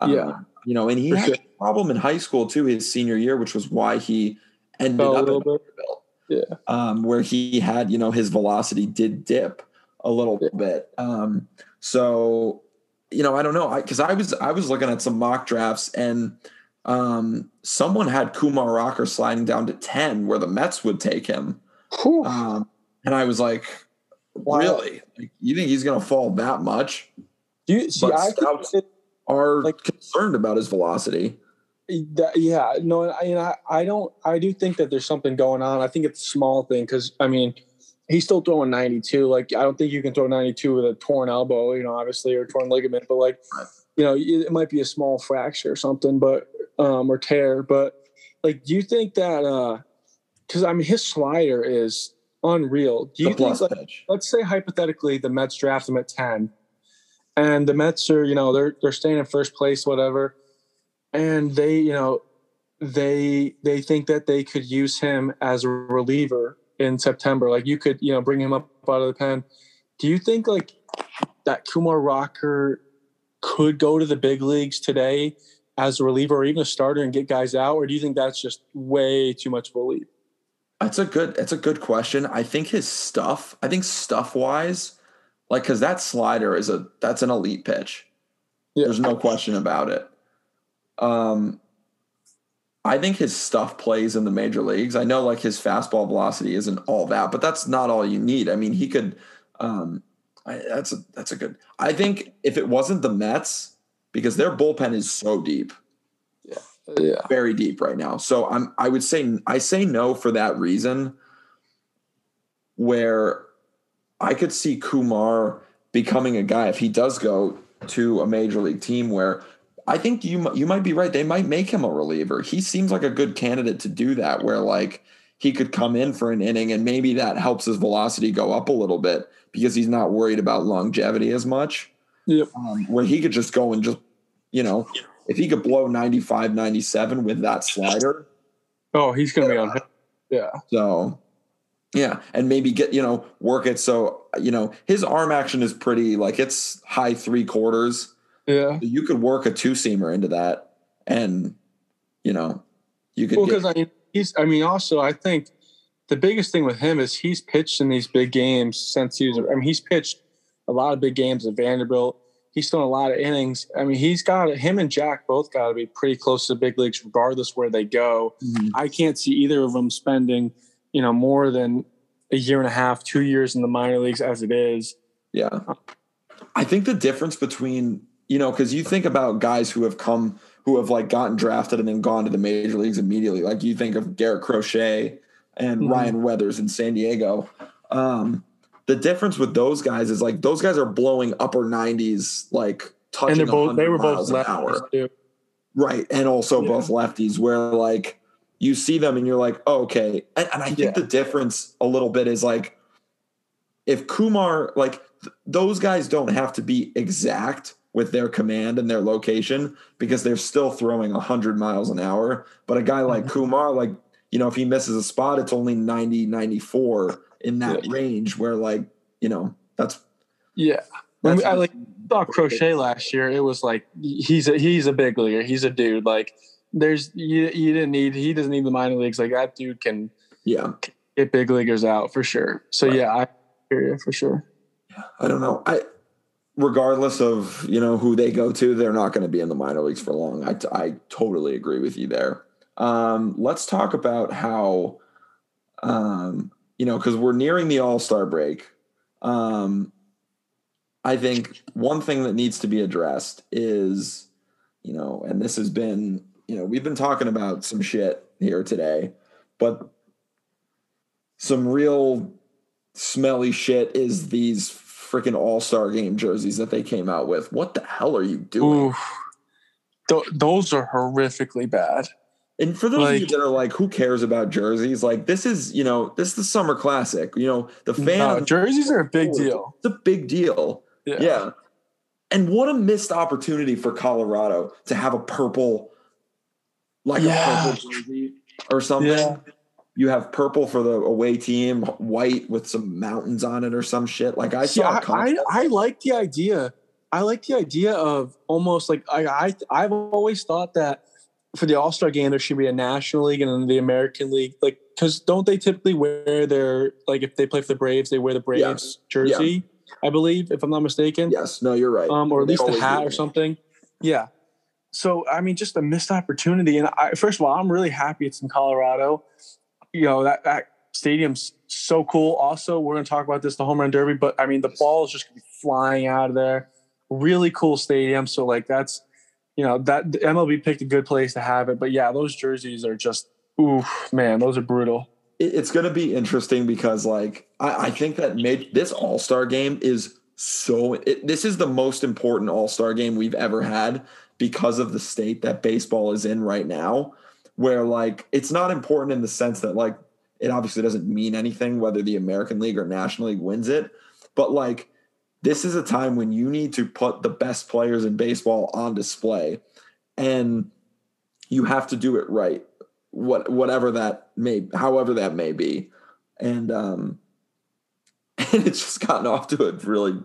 Um, yeah. You know, and he For had sure. a problem in high school too, his senior year, which was why he ended oh, up in Vanderbilt. Yeah. Um, where he had, you know, his velocity did dip a little yeah. bit. Um, so, you know, I don't know. I, Cause I was, I was looking at some mock drafts, and um, someone had Kumar Rocker sliding down to ten, where the Mets would take him. Cool. Um, and I was like, wow. Really? Like, you think he's going to fall that much? Do you see? But I scouts it, are like, concerned about his velocity. That, yeah, no, I, you know, I, I don't. I do think that there's something going on. I think it's a small thing, because I mean, he's still throwing ninety-two. Like, I don't think you can throw ninety-two with a torn elbow, you know, obviously, or torn ligament. But like, you know, it might be a small fracture or something, but um, or tear. But like, do you think that? Because uh, I mean, his slider is unreal. Do you think, like, let's say hypothetically the Mets draft him at ten, and the Mets are, you know, they're they're staying in first place, whatever, and they, you know, they they think that they could use him as a reliever in September. Like, you could, you know, bring him up out of the pen. Do you think like that Kumar Rocker could go to the big leagues today as a reliever, or even a starter, and get guys out, or do you think that's just way too much of a leap? That's a good, that's a good question. I think his stuff, I think stuff wise, like, cause that slider is a, that's an elite pitch. Yeah. There's no question about it. Um, I think his stuff plays in the major leagues. I know like his fastball velocity isn't all that, but that's not all you need. I mean, he could, um, I, that's a, that's a good, I think if it wasn't the Mets, because their bullpen is so deep. Yeah. Very deep right now. So I'm, I would say, I say no for that reason, where I could see Kumar becoming a guy if he does go to a major league team, where I think you you might be right. They might make him a reliever. He seems like a good candidate to do that, where like he could come in for an inning and maybe that helps his velocity go up a little bit because he's not worried about longevity as much. Yep. Um, where he could just go and just, you know, if he could blow ninety-five, ninety-seven with that slider. Oh, he's going to yeah. be on hit. Yeah. So, yeah. And maybe get, you know, work it. So, you know, his arm action is pretty, like, it's high three quarters. Yeah. So you could work a two seamer into that. And, you know, you could. Well, because I mean, he's, I mean, also, I think the biggest thing with him is he's pitched in these big games since he was, I mean, he's pitched a lot of big games at Vanderbilt. He's thrown a lot of innings. I mean, he's got – him and Jack both got to be pretty close to the big leagues regardless where they go. Mm-hmm. I can't see either of them spending, you know, more than a year and a half, two years in the minor leagues as it is. Yeah. I think the difference between – you know, because you think about guys who have come – who have, like, gotten drafted and then gone to the major leagues immediately. Like, you think of Garrett Crochet and mm-hmm. Ryan Weathers in San Diego. Um The difference with those guys is like those guys are blowing upper nineties, like touching one hundred they were miles both an hour, too. Right? And also yeah. both lefties, where like you see them and you're like, oh, okay. And, and I think yeah. the difference a little bit is like if Kumar, like th- those guys don't have to be exact with their command and their location because they're still throwing one hundred miles an hour. But a guy like mm-hmm. Kumar, like you know, if he misses a spot, it's only ninety, ninety-four. In that yeah. range where, like, you know, that's yeah. That's I like saw Crochet last year. It was like he's a he's a big leaguer. He's a dude. Like there's you you didn't need he doesn't need the minor leagues. Like that dude can yeah get big leaguers out for sure. So right. yeah, I hear you for sure. I don't know. I regardless of you know who they go to, they're not going to be in the minor leagues for long. I I totally agree with you there. Um, let's talk about how. Um, You know, because we're nearing the All-Star break. Um, I think one thing that needs to be addressed is, you know, and this has been, you know, we've been talking about some shit here today, but some real smelly shit is these freaking All-Star game jerseys that they came out with. What the hell are you doing? Th- those are horrifically bad. And for those like, of you that are like, who cares about jerseys? Like this is, you know, this is the summer classic, you know, the fan. No, jerseys are a big deal. It's a big deal. Yeah. yeah. And what a missed opportunity for Colorado to have a purple, like yeah. a purple jersey or something. Yeah. You have purple for the away team, white with some mountains on it or some shit. Like I See, saw. I, I, I like the idea. I like the idea of almost like, I, I I've always thought that, for the All-Star game, there should be a National League and then the American League. Like, because don't they typically wear their, like, if they play for the Braves, they wear the Braves yes. jersey, yeah. I believe, if I'm not mistaken. Yes. No, you're right. Um, or at they least the hat or something. Yeah. So, I mean, just a missed opportunity. And I, first of all, I'm really happy it's in Colorado. You know, that, that stadium's so cool. Also, we're going to talk about this, the Home Run Derby, but I mean, the ball is just going to be flying out of there. Really cool stadium. So, like, that's, you know, that M L B picked a good place to have it. But, yeah, those jerseys are just, oof, man, those are brutal. It's going to be interesting because, like, I, I think that mid, this All-Star game is so – this is the most important All-Star game we've ever had because of the state that baseball is in right now, where, like, it's not important in the sense that, like, it obviously doesn't mean anything whether the American League or National League wins it. But, like – this is a time when you need to put the best players in baseball on display, and you have to do it right, what whatever that may, however that may be, and um, and it's just gotten off to a really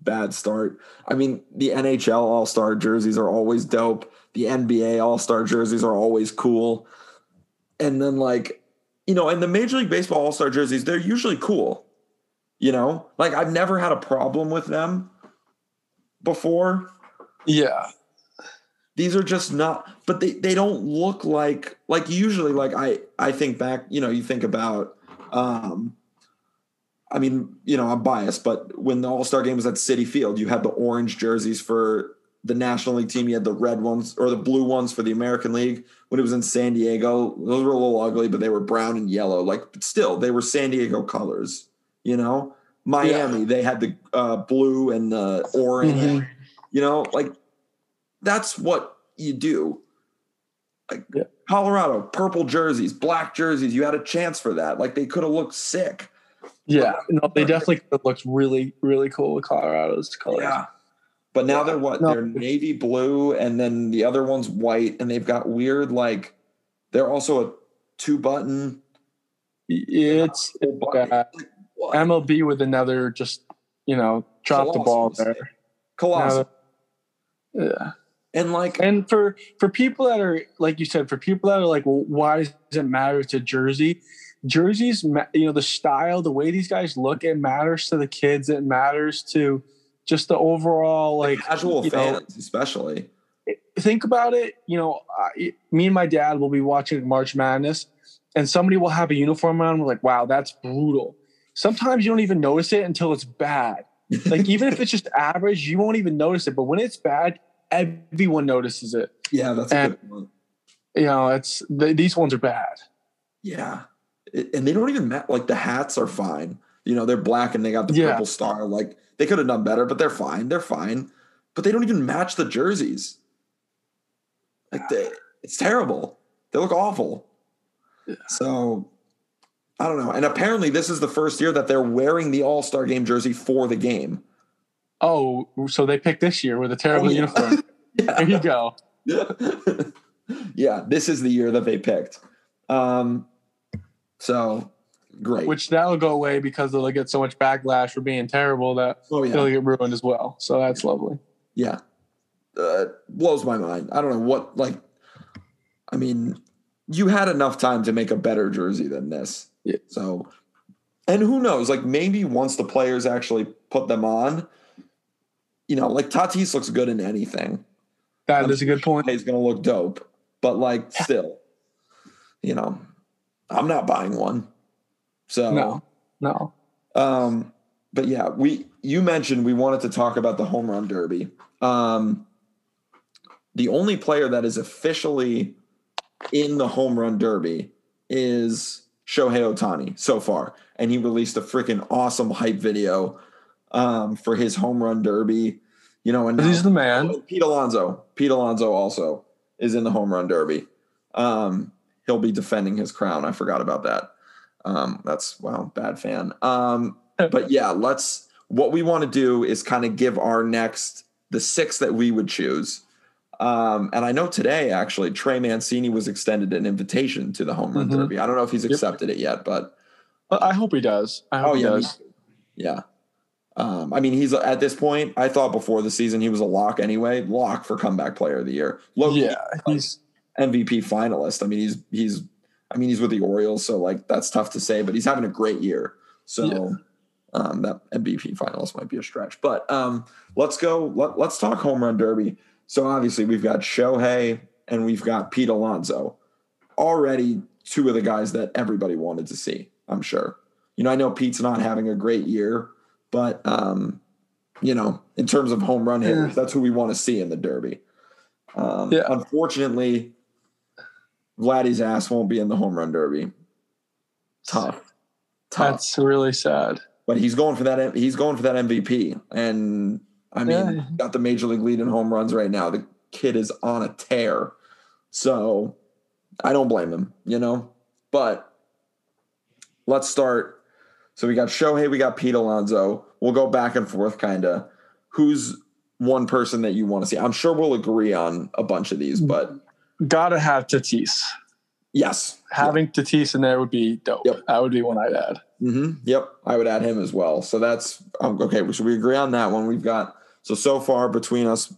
bad start. I mean, the N H L All-Star jerseys are always dope. The N B A All-Star jerseys are always cool, and then like you know, and the Major League Baseball All-Star jerseys, they're usually cool. You know, like I've never had a problem with them before. Yeah. These are just not, but they, they don't look like, like usually like I, I think back, you know, you think about, um, I mean, you know, I'm biased, but when the All-Star game was at Citi Field, you had the orange jerseys for the National League team. You had the red ones or the blue ones for the American League. When it was in San Diego, those were a little ugly, but they were brown and yellow. Like, but still, they were San Diego colors. You know, Miami, yeah. they had the uh, blue and the orange, mm-hmm. you know, like that's what you do. Like yeah. Colorado, purple jerseys, black jerseys. You had a chance for that. Like they could have looked sick. Yeah, but, no, they definitely could have looked really, really cool with Colorado's colors. Yeah, but now yeah. they're what? No. They're navy blue, and then the other one's white, and they've got weird like. They're also a two button. It's, it's uh, M L B with another just you know drop Colossal the ball there. Mistake. Colossal. Now, yeah. And like, and for, for people that are, like you said, for people that are like, well, why does it matter to jersey? Jerseys, you know, the style, the way these guys look, it matters to the kids. It matters to just the overall, like the casual fans, know, especially. Think about it. You know, I, me and my dad will be watching March Madness, and somebody will have a uniform on. We're like, wow, that's brutal. Sometimes you don't even notice it until it's bad. Like even if it's just average, you won't even notice it. But when it's bad, everyone notices it. Yeah, that's and, a good one. You know, it's th- these ones are bad. Yeah, it, and they don't even matter. Like the hats are fine. You know, they're black and they got the yeah. purple star. Like they could have done better, but they're fine. They're fine. But they don't even match the jerseys. Like they, it's terrible. They look awful. Yeah. So I don't know. And apparently, this is the first year that they're wearing the All-Star Game jersey for the game. Oh, so they picked this year with a terrible oh, yeah. uniform. yeah. There you go. yeah, this is the year that they picked. Um, so, great. Which that'll go away because they'll get so much backlash for being terrible that oh, yeah. they'll get ruined as well. So that's lovely. Yeah. Uh, blows my mind. I don't know what, like, I mean, you had enough time to make a better jersey than this. Yeah. So, and who knows? Like, maybe once the players actually put them on, you know, like Tatis looks good in anything. That I'm is a good point. He's going to look dope, but like still, you know, I'm not buying one. So no, no. Um, but yeah, we you mentioned we wanted to talk about the home run derby. Um, the only player that is officially in the home run derby is Shohei Ohtani so far, and he released a freaking awesome hype video. Um, for his home run derby, you know, and he's the man. Pete Alonso, Pete Alonso also is in the home run derby. Um, he'll be defending his crown. I forgot about that. Um, that's wow, bad fan. Um, but yeah, let's. What we want to do is kind of give our next the six that we would choose. Um, and I know today actually Trey Mancini was extended an invitation to the home run mm-hmm. derby. I don't know if he's accepted yep. it yet, but well, I hope he does. I hope oh, he yeah, does. He, yeah. Um, I mean, he's at this point, I thought before the season, he was a lock anyway, lock for comeback player of the year. Loki, yeah, he's M V P finalist. I mean, he's, he's, I mean, he's with the Orioles. So like, that's tough to say, but he's having a great year. So, yeah. um, that M V P finalist might be a stretch, but, um, let's go, let, let's talk home run derby. So obviously we've got Shohei and we've got Pete Alonso, already two of the guys that everybody wanted to see. I'm sure, you know, I know Pete's not having a great year. But, um, you know, in terms of home run hitters, yeah. that's who we want to see in the derby. Um, yeah. Unfortunately, Vladdy's ass won't be in the home run derby. Tough. Tough. That's really sad. But he's going for that. He's going for that M V P. And, I mean, yeah. got the major league lead in home runs right now. The kid is on a tear. So I don't blame him, you know. But let's start. So we got Shohei, we got Pete Alonso. We'll go back and forth kind of. Who's one person that you want to see? I'm sure we'll agree on a bunch of these, but. Gotta have Tatis. Yes. Having yep. Tatis in there would be dope. Yep. That would be one I'd add. Mm-hmm. Yep. I would add him as well. So that's, um, okay, so we agree on that one. We've got, so, so far between us,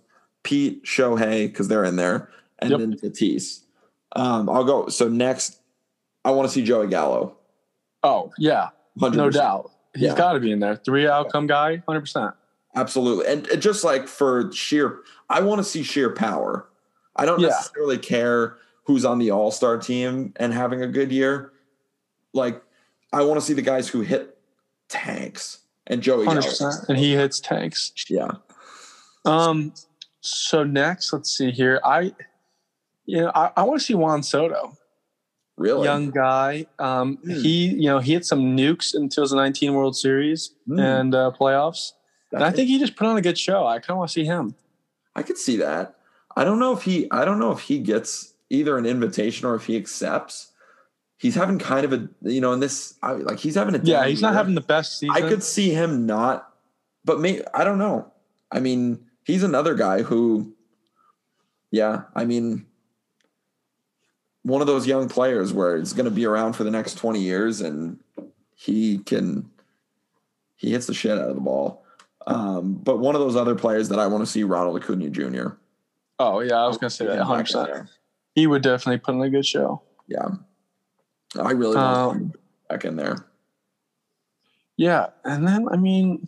Pete, Shohei, because they're in there, and yep. then Tatis. Um, I'll go, so next, I want to see Joey Gallo. Oh, yeah. one hundred percent. No doubt. He's yeah. got to be in there. Three outcome guy, one hundred percent. Absolutely. And, and just like for sheer, I want to see sheer power. I don't yeah. necessarily care who's on the all-star team and having a good year. Like, I want to see the guys who hit tanks and Joey. one hundred percent. And he hits tanks. Yeah. Um. So next, let's see here. I, you know, I, I want to see Juan Soto. Really? Young guy. Um, mm. He, you know, he hit some nukes in two thousand nineteen World Series mm. and uh, playoffs. That and I think he just put on a good show. I kind of want to see him. I could see that. I don't know if he, I don't know if he gets either an invitation or if he accepts. He's having kind of a, you know, in this, I, like he's having a, yeah, he's not year. having the best season. I could see him not, but maybe, I don't know. I mean, he's another guy who, yeah, I mean, one of those young players where it's going to be around for the next twenty years and he can, he hits the shit out of the ball. Um, but one of those other players that I want to see, Ronald Acuna Junior Oh, yeah, I was going to say that one hundred percent. He would definitely put in a good show. Yeah. I really want um, him back in there. Yeah, and then, I mean,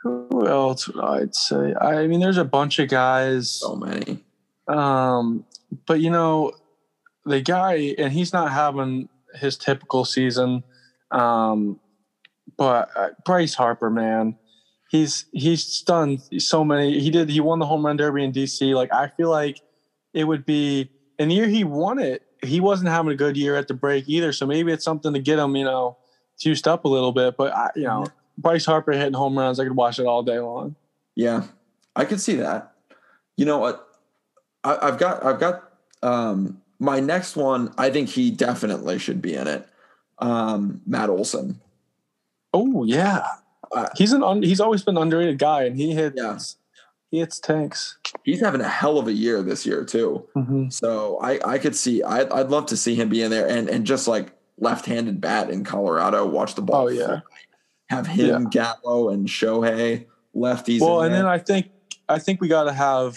who else would I say? I mean, there's a bunch of guys. So many. Um, but, you know, the guy, and he's not having his typical season, um, but uh, Bryce Harper, man. He's he's done so many. He did. He won the home run derby in D C. Like, I feel like it would be in the year he won it. He wasn't having a good year at the break either. So maybe it's something to get him, you know, juiced up a little bit. But I, you know, Bryce Harper hitting home runs, I could watch it all day long. Yeah, I could see that. You know what? I, I've got I've got um, my next one. I think he definitely should be in it. Um, Matt Olson. Oh yeah. Uh, he's an un, he's always been an underrated guy, and he hits yeah. he hits tanks. He's having a hell of a year this year too. Mm-hmm. So I, I could see I I'd, I'd love to see him be in there, and and just like left-handed bat in Colorado, watch the ball. Oh yeah, have him yeah. Gallo and Shohei lefties. Well, in and there. then I think I think we got to have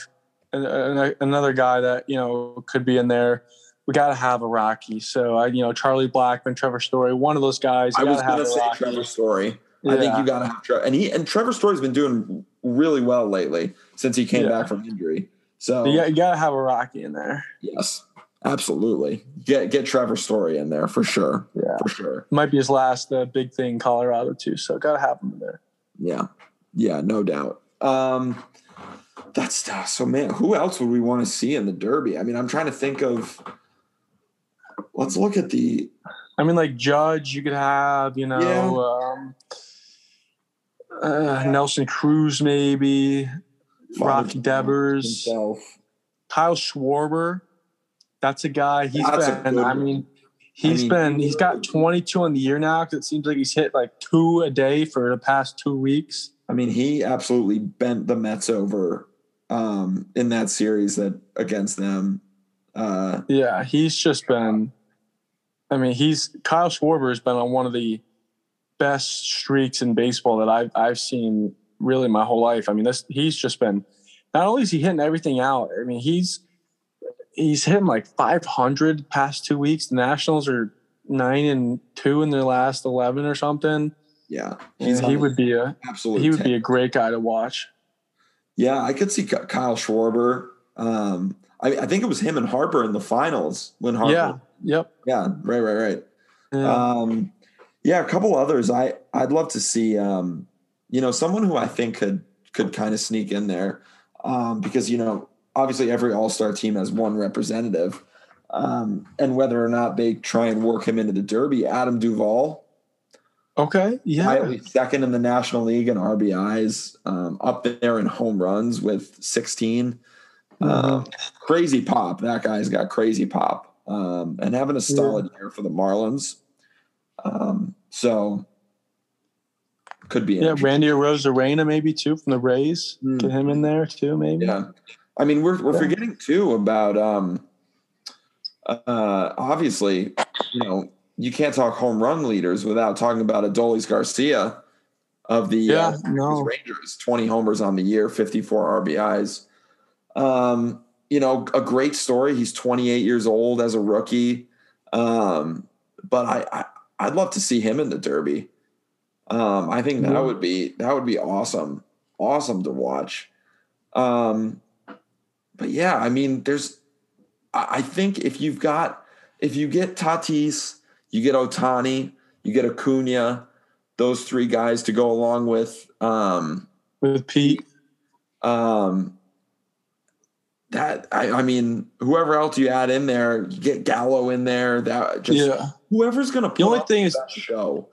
an, an, another guy that you know could be in there. We got to have a Rocky. So I you know Charlie Blackman, Trevor Story, one of those guys. You I was going to say Rocky. Trevor Story. Yeah. I think you got to have Trevor. And, he, and Trevor Story's been doing really well lately since he came yeah. back from injury. So but you got to have a Rocky in there. Yes, absolutely. Get get Trevor Story in there for sure. Yeah, for sure. Might be his last uh, big thing in Colorado too, so got to have him in there. Yeah, yeah, no doubt. Um, that's uh, so, man, who else would we want to see in the Derby? I mean, I'm trying to think of – let's look at the – I mean, like Judge you could have, you know yeah. – um, Uh, Nelson Cruz, maybe Rocky Devers, himself. Kyle Schwarber. That's a guy. He's that's been. I mean, he's I mean, been. He's got twenty-two in the year now. Because it seems like he's hit like two a day for the past two weeks. I mean, he absolutely bent the Mets over um, in that series that against them. Uh, yeah, he's just been. I mean, he's Kyle Schwarber has been on one of the best streaks in baseball that I've I've seen really my whole life. I mean, this he's just been. Not only is he hitting everything out. I mean, he's he's hitting like five hundred past two weeks. The Nationals are nine and two in their last eleven or something. Yeah, he's he would be a absolutely he would be a great guy to watch. Yeah, I could see Kyle Schwarber. Um, I I think it was him and Harper in the finals when Harper. Yeah. Yep. Yeah. Right. Right. Right. Yeah. Um. Yeah, a couple others. I, I'd love to see, um, you know, someone who I think could could kind of sneak in there um, because, you know, obviously every all-star team has one representative. Um, and whether or not they try and work him into the Derby, Adam Duvall. Okay, yeah. Quietly second in the National League in R B Is, um, up there in home runs with sixteen. Mm-hmm. Um, crazy pop. That guy's got crazy pop. Um, and having a solid yeah. year for the Marlins. Um, so could be, yeah, Randy Arozarena maybe too from the Rays, mm. get him in there too, maybe. Yeah. I mean, we're, we're yeah. forgetting too about, um, uh, obviously, you know, you can't talk home run leaders without talking about Adolis Garcia of the yeah, uh, no. Rangers, twenty homers on the year, fifty-four R B Is. Um, you know, a great story. He's twenty-eight years old as a rookie. Um, but I, I I'd love to see him in the Derby. Um, I think that would be that would be awesome, awesome to watch. Um, but yeah, I mean, there's. I think if you've got if you get Tatis, you get Ohtani, you get Acuna, those three guys to go along with um, with Pete. Um, that I, I mean, whoever else you add in there, you get Gallo in there. That just. Yeah. Whoever's going to put the only thing is, that show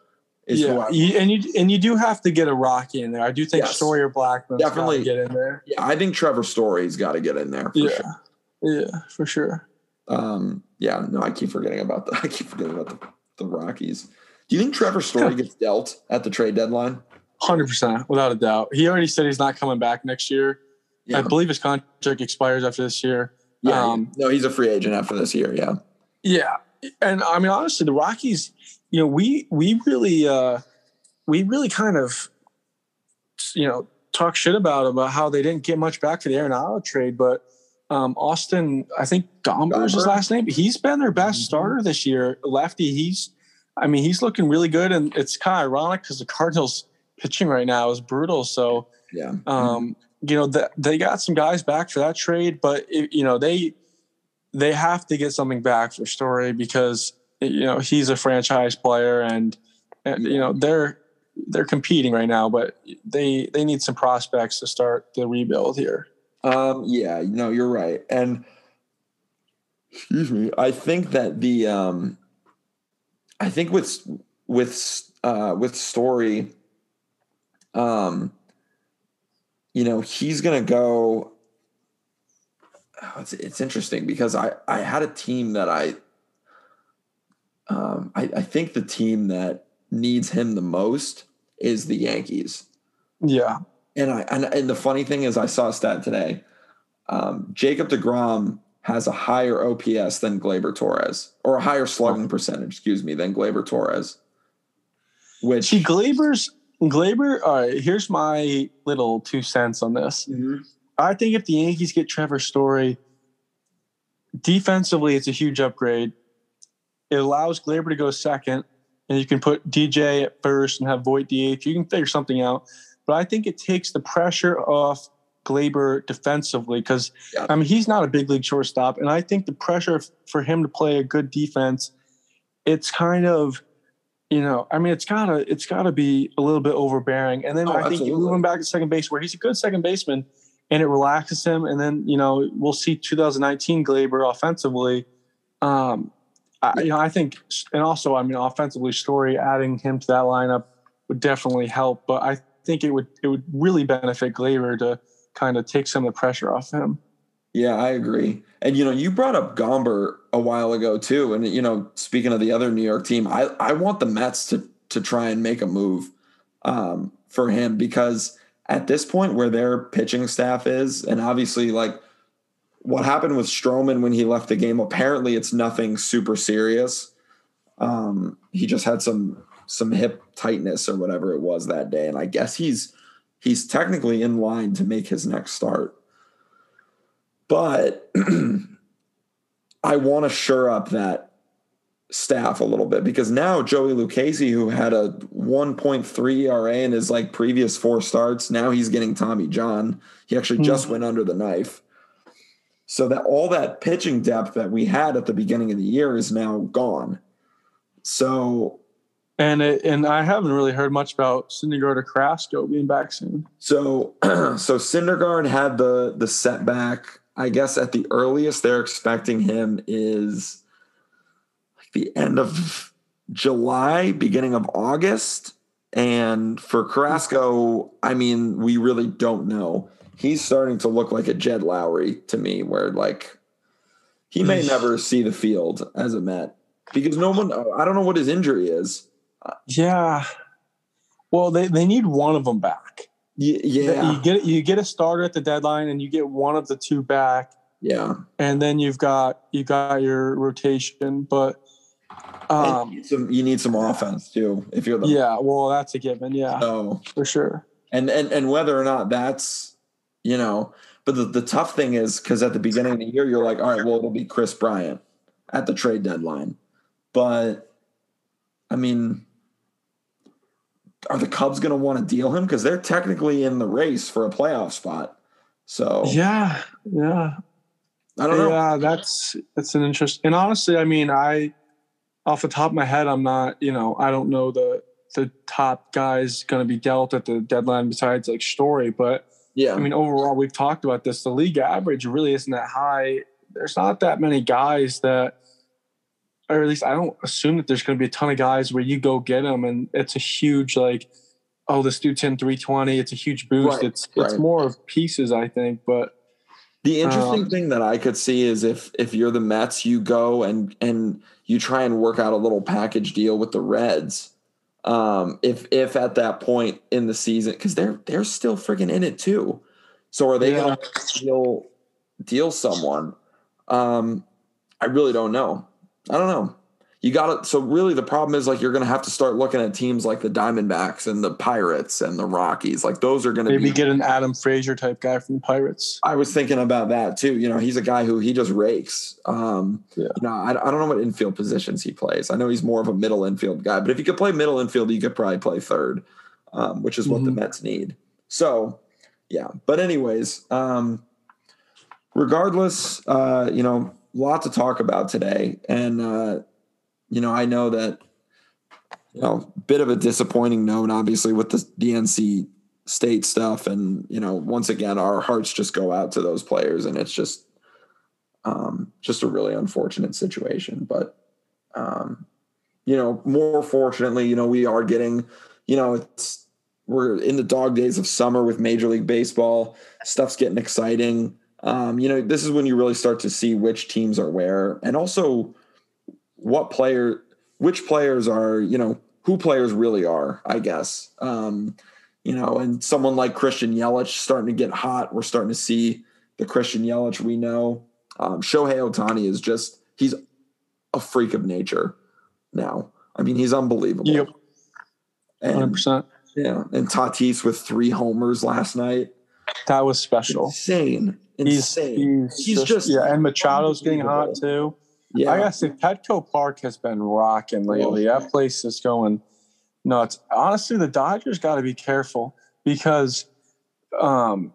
Is yeah, who you, and you and you do have to get a Rocky in there. I do think yes. Story or Blackman's definitely get in there. Yeah, I think Trevor Story's got to get in there. For yeah, sure. yeah, for sure. Um, yeah, no, I keep forgetting about the. I keep forgetting about the, the Rockies. Do you think Trevor Story gets dealt at the trade deadline? one hundred percent, without a doubt. He already said he's not coming back next year. Yeah. I believe his contract expires after this year. Yeah, um, no, he's a free agent after this year. Yeah, yeah, and I mean, honestly, the Rockies. You know, we we really uh, we really kind of you know talk shit about about how they didn't get much back for the Arenado trade, but um, Austin, I think Gomber is his last name. He's been their best mm-hmm. starter this year, lefty. He's, I mean, he's looking really good, and it's kind of ironic because the Cardinals pitching right now is brutal. So yeah, um, mm-hmm. you know th- they got some guys back for that trade, but it, you know they they have to get something back for Story because. You know, he's a franchise player and, and you know, they're, they're competing right now, but they, they need some prospects to start the rebuild here. Um, yeah, no, you're right. And excuse me, I think that the, um, I think with, with, uh, with Story, um, you know, he's going to go, oh, it's, it's interesting because I, I had a team that I, Um, I, I think the team that needs him the most is the Yankees. Yeah. And I and, and the funny thing is I saw a stat today. Um, Jacob DeGrom has a higher O P S than Gleyber Torres, or a higher slugging percentage, excuse me, than Gleyber Torres. Which See, Gleyber's Gleyber, all right, here's my little two cents on this. Mm-hmm. I think if the Yankees get Trevor Story, defensively it's a huge upgrade. It allows Gleyber to go second, and you can put D J at first and have Voit D H. You can figure something out. But I think it takes the pressure off Gleyber defensively because, yeah. I mean, he's not a big league shortstop. And I think the pressure for him to play a good defense, it's kind of, you know, I mean, it's got to it's gotta be a little bit overbearing. And then oh, I think absolutely. You move him back to second base where he's a good second baseman, and it relaxes him. And then, you know, we'll see two thousand nineteen Gleyber offensively. Um I, you know, I think, and also, I mean, offensively, Story adding him to that lineup would definitely help. But I think it would it would really benefit Gleyber to kind of take some of the pressure off him. Yeah, I agree. And you know, you brought up Gomber a while ago too. And you know, speaking of the other New York team, I, I want the Mets to to try and make a move um, for him because at this point, where their pitching staff is, and obviously, like. What happened with Stroman when he left the game, apparently it's nothing super serious. Um, he just had some some hip tightness or whatever it was that day. And I guess he's he's technically in line to make his next start. But I want to shore up that staff a little bit because now Joey Lucchesi, who had a one point three E R A in his like previous four starts, now he's getting Tommy John. He actually just mm-hmm. went under the knife. So that all that pitching depth that we had at the beginning of the year is now gone. So, and it, and I haven't really heard much about Syndergaard or Carrasco being back soon. So, so Syndergaard had the the setback. I guess at the earliest they're expecting him is like the end of July, beginning of August. And for Carrasco, I mean, we really don't know. He's starting to look like a Jed Lowry to me, where like he may never see the field as a Met because no one, I don't know what his injury is. Yeah. Well, they, they need one of them back. Y- yeah. You get, you get a starter at the deadline and you get one of the two back. Yeah. And then you've got, you got your rotation, but um, you need some, you need some offense too. If you're the, yeah, well, that's a given. Yeah, so, for sure. And, and, and whether or not that's, you know, but the, the tough thing is because at the beginning of the year, you're like, all right, well, it'll be Chris Bryant at the trade deadline. But, I mean, are the Cubs going to want to deal him? Because they're technically in the race for a playoff spot. So, yeah, yeah. I don't know. Yeah, that's, that's an interesting. And honestly, I mean, I, off the top of my head, I'm not, you know, I don't know the, the top guys going to be dealt at the deadline besides like Story, but. Yeah, I mean, overall, we've talked about this. The league average really isn't that high. There's not that many guys that or at least I don't assume that there's going to be a ton of guys where you go get them and it's a huge, like, oh, this dude's hitting three twenty. It's a huge boost. Right, it's right. It's more of pieces, I think. But the interesting um, thing that I could see is if if you're the Mets, you go and and you try and work out a little package deal with the Reds. Um, if if at that point in the season, because they're they're still freaking in it too. So are they yeah. going to deal deal someone? Um, I really don't know. I don't know. You got to. So really, the problem is like you're going to have to start looking at teams like the Diamondbacks and the Pirates and the Rockies. Like those are going to maybe be, get an Adam Frazier type guy from the Pirates. I was thinking about that too. You know, he's a guy who he just rakes. Um, yeah. You know, I, I don't know what infield positions he plays. I know he's more of a middle infield guy, but if you could play middle infield, you could probably play third, um, which is what mm-hmm. the Mets need. So, yeah. But anyways, um, regardless, uh, you know, a lot to talk about today, and. Uh, You know, I know that, you know, bit of a disappointing note, obviously, with the, the N C State stuff. And, you know, once again, our hearts just go out to those players. And it's just um, just a really unfortunate situation. But, um, you know, more fortunately, you know, we are getting, you know, it's we're in the dog days of summer with Major League Baseball. Stuff's getting exciting. Um, you know, this is when you really start to see which teams are where. And also – what player, which players are, you know, who players really are, I guess. Um, you know, and someone like Christian Yelich starting to get hot. We're starting to see the Christian Yelich we know. Um, Shohei Ohtani is just, he's a freak of nature now. I mean, he's unbelievable. Yep. one hundred percent. Yeah. And Tatis with three homers last night. That was special. Insane. Insane. He's, he's, he's just, just, yeah. And Machado's getting hot too. Yeah. I guess if Petco Park has been rocking lately. Whoa. That place is going nuts. Honestly, the Dodgers got to be careful because, um,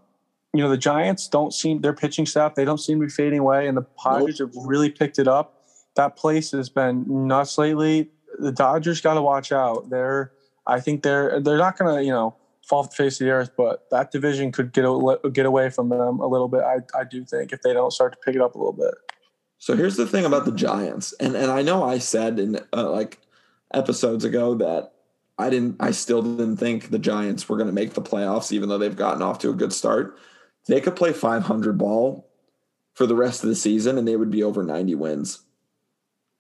you know, the Giants don't seem – their pitching staff, they don't seem to be fading away, and the Padres nope. have really picked it up. That place has been nuts lately. The Dodgers got to watch out. They're – I think they're they're not going to, you know, fall off the face of the earth, but that division could get, get away from them a little bit, I, I do think, if they don't start to pick it up a little bit. So here's the thing about the Giants, and and I know I said in uh, like episodes ago that I didn't, I still didn't think the Giants were going to make the playoffs, even though they've gotten off to a good start. They could play five hundred ball for the rest of the season, and they would be over ninety wins.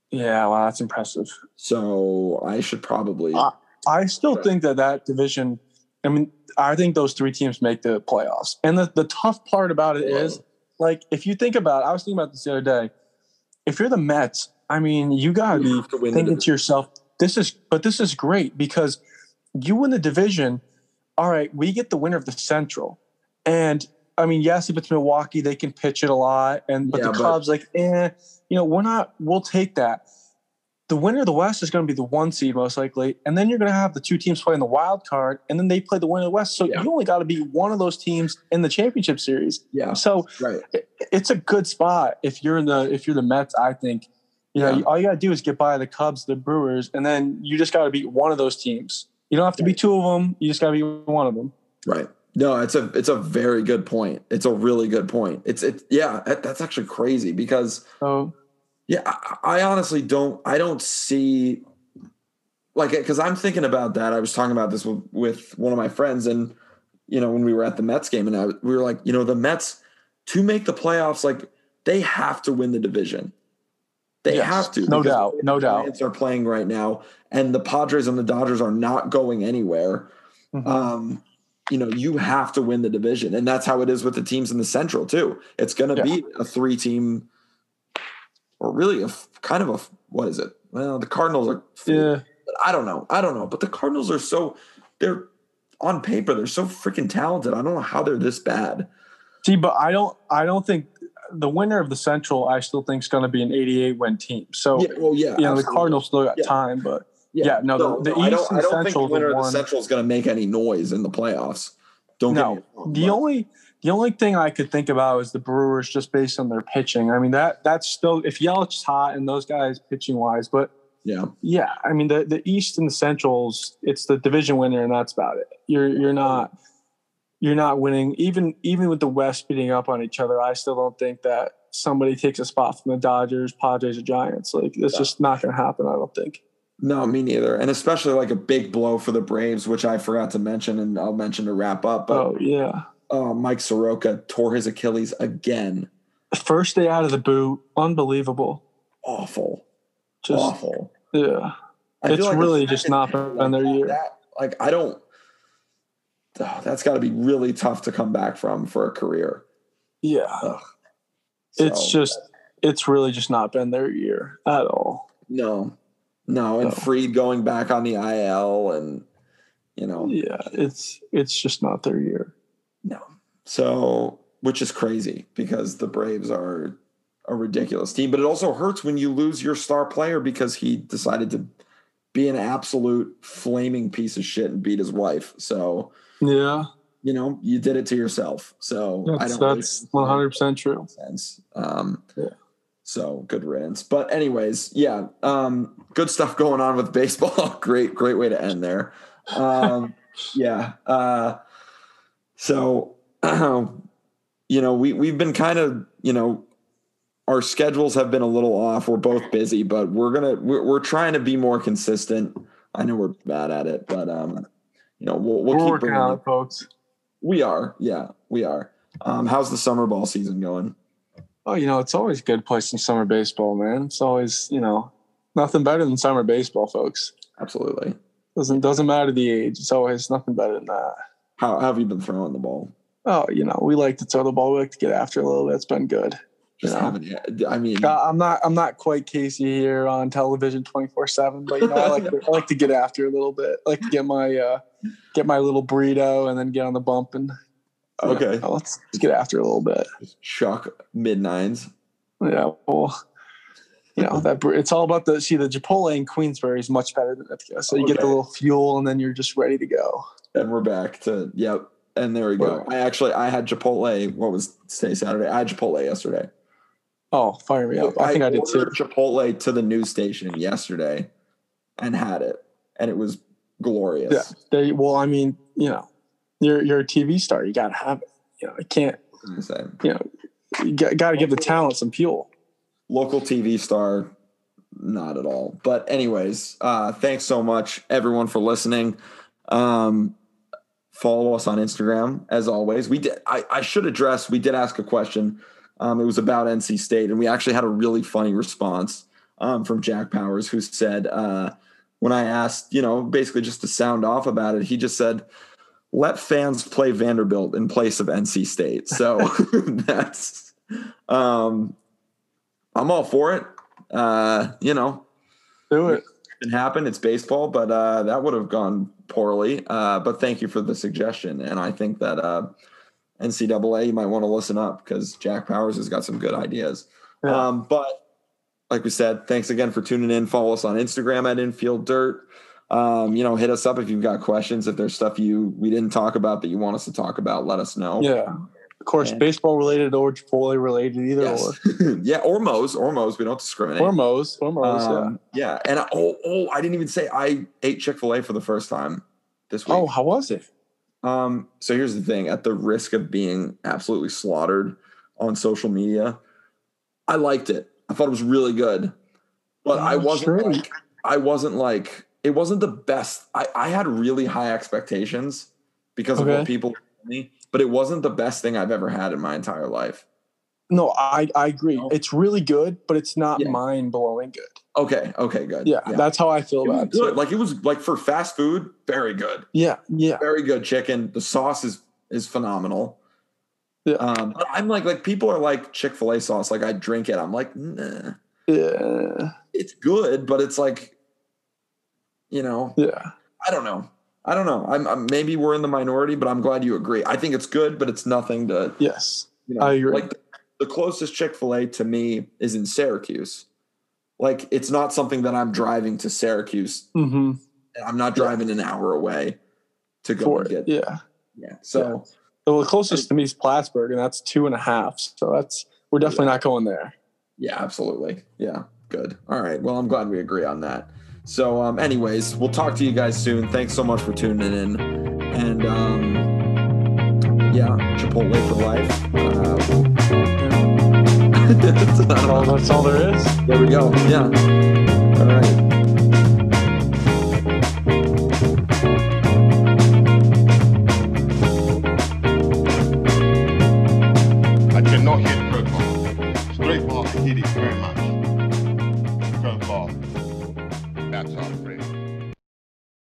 Yeah, wow, that's impressive. So I should probably. I, I still try. think that that division. I mean, I think those three teams make the playoffs, and the the tough part about it yeah. is, like, if you think about, I was thinking about this the other day. If you're the Mets, I mean, you got to be thinking to yourself, this is, but this is great because you win the division. All right, we get the winner of the Central. And I mean, yes, if it's Milwaukee, they can pitch it a lot. And, but yeah, the Cubs, but, like, eh, you know, we're not, we'll take that. The winner of the West is going to be the one seed most likely. And then you're going to have the two teams playing the wild card, and then they play the winner of the West. So yeah. you only got to be one of those teams in the championship series. Yeah. So right. it, it's a good spot. If you're in the, if you're the Mets, I think, you yeah. know, all you got to do is get by the Cubs, the Brewers, and then you just got to beat one of those teams. You don't have to right. beat two of them. You just got to be one of them. Right. No, it's a, it's a very good point. It's a really good point. It's it. Yeah. That, that's actually crazy because, oh, yeah, I honestly don't – I don't see – like, because I'm thinking about that. I was talking about this with, with one of my friends and, you know, when we were at the Mets game, and I, we were like, you know, the Mets, to make the playoffs, like, they have to win the division. They yes, have to. No doubt, no doubt. The Giants are playing right now, and the Padres and the Dodgers are not going anywhere. Mm-hmm. Um, you know, you have to win the division, and that's how it is with the teams in the Central too. It's going to yeah. be a three-team – or really a kind of a, what is it? Well, the Cardinals are, yeah. I don't know. I don't know. But the Cardinals are so, they're on paper, they're so freaking talented. I don't know how they're this bad. See, but I don't, I don't think the winner of the Central, I still think is going to be an eighty-eight win team. So, yeah, well, yeah, you know, the Cardinals still got yeah. time, but yeah, yeah no, no, the, the no, East I don't, and I don't Central think the winner of the Central is going to make any noise in the playoffs. Don't no, get me wrong, the but. only the only thing I could think about is the Brewers, just based on their pitching. I mean that that's still if Yelich's hot and those guys pitching wise, but yeah, yeah. I mean the, the East and the Centrals, it's the division winner, and that's about it. You're you're not you're not winning even even with the West beating up on each other. I still don't think that somebody takes a spot from the Dodgers, Padres, or Giants. Like, it's yeah. just not going to happen, I don't think. No, me neither. And especially like a big blow for the Braves, which I forgot to mention, and I'll mention to wrap up. But, oh, yeah. Uh, Mike Soroka tore his Achilles again. First day out of the boot. Unbelievable. Awful. Just, Awful. Yeah. I it's like really just not been like their year. That, like, I don't oh, – that's got to be really tough to come back from for a career. Yeah. Ugh. It's so, just – it's really just not been their year at all. No. No, and oh. Fried going back on the I L and, you know. Yeah, it's it's just not their year. No. So, which is crazy because the Braves are a ridiculous team. But it also hurts when you lose your star player because he decided to be an absolute flaming piece of shit and beat his wife. So, yeah, you know, you did it to yourself. So, that's, I don't That's really one hundred percent true. Sense. Um, yeah. So good riddance. But anyways, yeah, um, good stuff going on with baseball. great, great way to end there. Um, yeah. Uh, so, you know, we, we've been kind of, you know, our schedules have been a little off. We're both busy, but we're going to, we're, we're trying to be more consistent. I know we're bad at it, but, um, you know, we'll, we'll keep working on it, folks. We are. Yeah, we are. Um, how's the summer ball season going? Oh, you know, it's always good to play some summer baseball, man. It's always, you know, nothing better than summer baseball, folks. Absolutely. Doesn't doesn't matter the age. It's always nothing better than that. How, how have you been throwing the ball? Oh, you know, we like to throw the ball. We like to get after a little bit. It's been good. Just having, I mean, I'm not I'm not quite Casey here on television twenty-four seven, but you know, I like to, I like to get after a little bit. I like to get my uh, get my little burrito and then get on the bump and. Okay. Yeah, let's get after a little bit. Chuck mid nines. Yeah. Well, you know, that it's all about the, see the Chipotle in Queensbury is much better than Ithaca. So you okay. get the little fuel and then you're just ready to go. And we're back to, yep. And there we go. I actually, I had Chipotle. What was today? Saturday. I had Chipotle yesterday. Oh, fire me up. I, I think I did too. Chipotle to the news station yesterday and had it. And it was glorious. Yeah. They, well, I mean, you know, You're you're a T V star. You gotta have it. You know, I can't. You know, you got, gotta give the talent some fuel. Local T V star, not at all. But anyways, uh, thanks so much everyone for listening. Um, follow us on Instagram as always. We did. I, I should address. We did ask a question. Um, it was about N C State, and we actually had a really funny response um, from Jack Powers, who said uh, when I asked, you know, basically just to sound off about it, he just said, let fans play Vanderbilt in place of N C State. So that's, um, I'm all for it. Uh, you know, do it. It can happen. It's baseball, but uh, that would have gone poorly. Uh, but thank you for the suggestion. And I think that uh, N C double A, you might want to listen up because Jack Powers has got some good ideas. Yeah. Um, but like we said, thanks again for tuning in. Follow us on Instagram at Infield Dirt. Um, you know, hit us up if you've got questions. If there's stuff you we didn't talk about that you want us to talk about, let us know. Yeah, of course, and baseball related or Chipotle related, either yes. or. yeah, or Moe's, or Moe's. We don't discriminate. Or Moe's, or Moe's. Um, yeah, yeah. And I, oh, oh, I didn't even say I ate Chick-fil-A for the first time this week. Oh, how was it? Um, so here's the thing: at the risk of being absolutely slaughtered on social media, I liked it. I thought it was really good, but oh, I wasn't. Sure. Like, I wasn't like. It wasn't the best. I, I had really high expectations because of okay. what people told me, but it wasn't the best thing I've ever had in my entire life. No, I, I agree. No. It's really good, but it's not yeah. mind-blowing good. Okay, okay, good. Yeah, yeah. That's how I feel it about it. Good. Like it was like for fast food, very good. Yeah, yeah. Very good chicken. The sauce is is phenomenal. Yeah. Um, but I'm like like people are like Chick-fil-A sauce. Like I drink it. I'm like, nah. Yeah. It's good, but it's like. You know, yeah. I don't know. I don't know. I'm, I'm maybe we're in the minority, but I'm glad you agree. I think it's good, but it's nothing to. Yes, you know, I agree. Like the, the closest Chick-fil-A to me is in Syracuse. Like it's not something that I'm driving to Syracuse. Mm-hmm. I'm not driving yeah. an hour away to go for and get. It. Yeah, yeah. So yeah. Well, the closest I, to me is Plattsburgh, and that's two and a half. So that's we're definitely yeah. not going there. Yeah, absolutely. Yeah, good. All right. Well, I'm glad we agree on that. So, um, anyways, we'll talk to you guys soon. Thanks so much for tuning in. And, um, yeah, Chipotle for life. Uh, that's, that's, all, that's all there is. There we go. Yeah. All right. I cannot hit curveball. Straight ball, I hit it very much. Curveball. That's all, friend.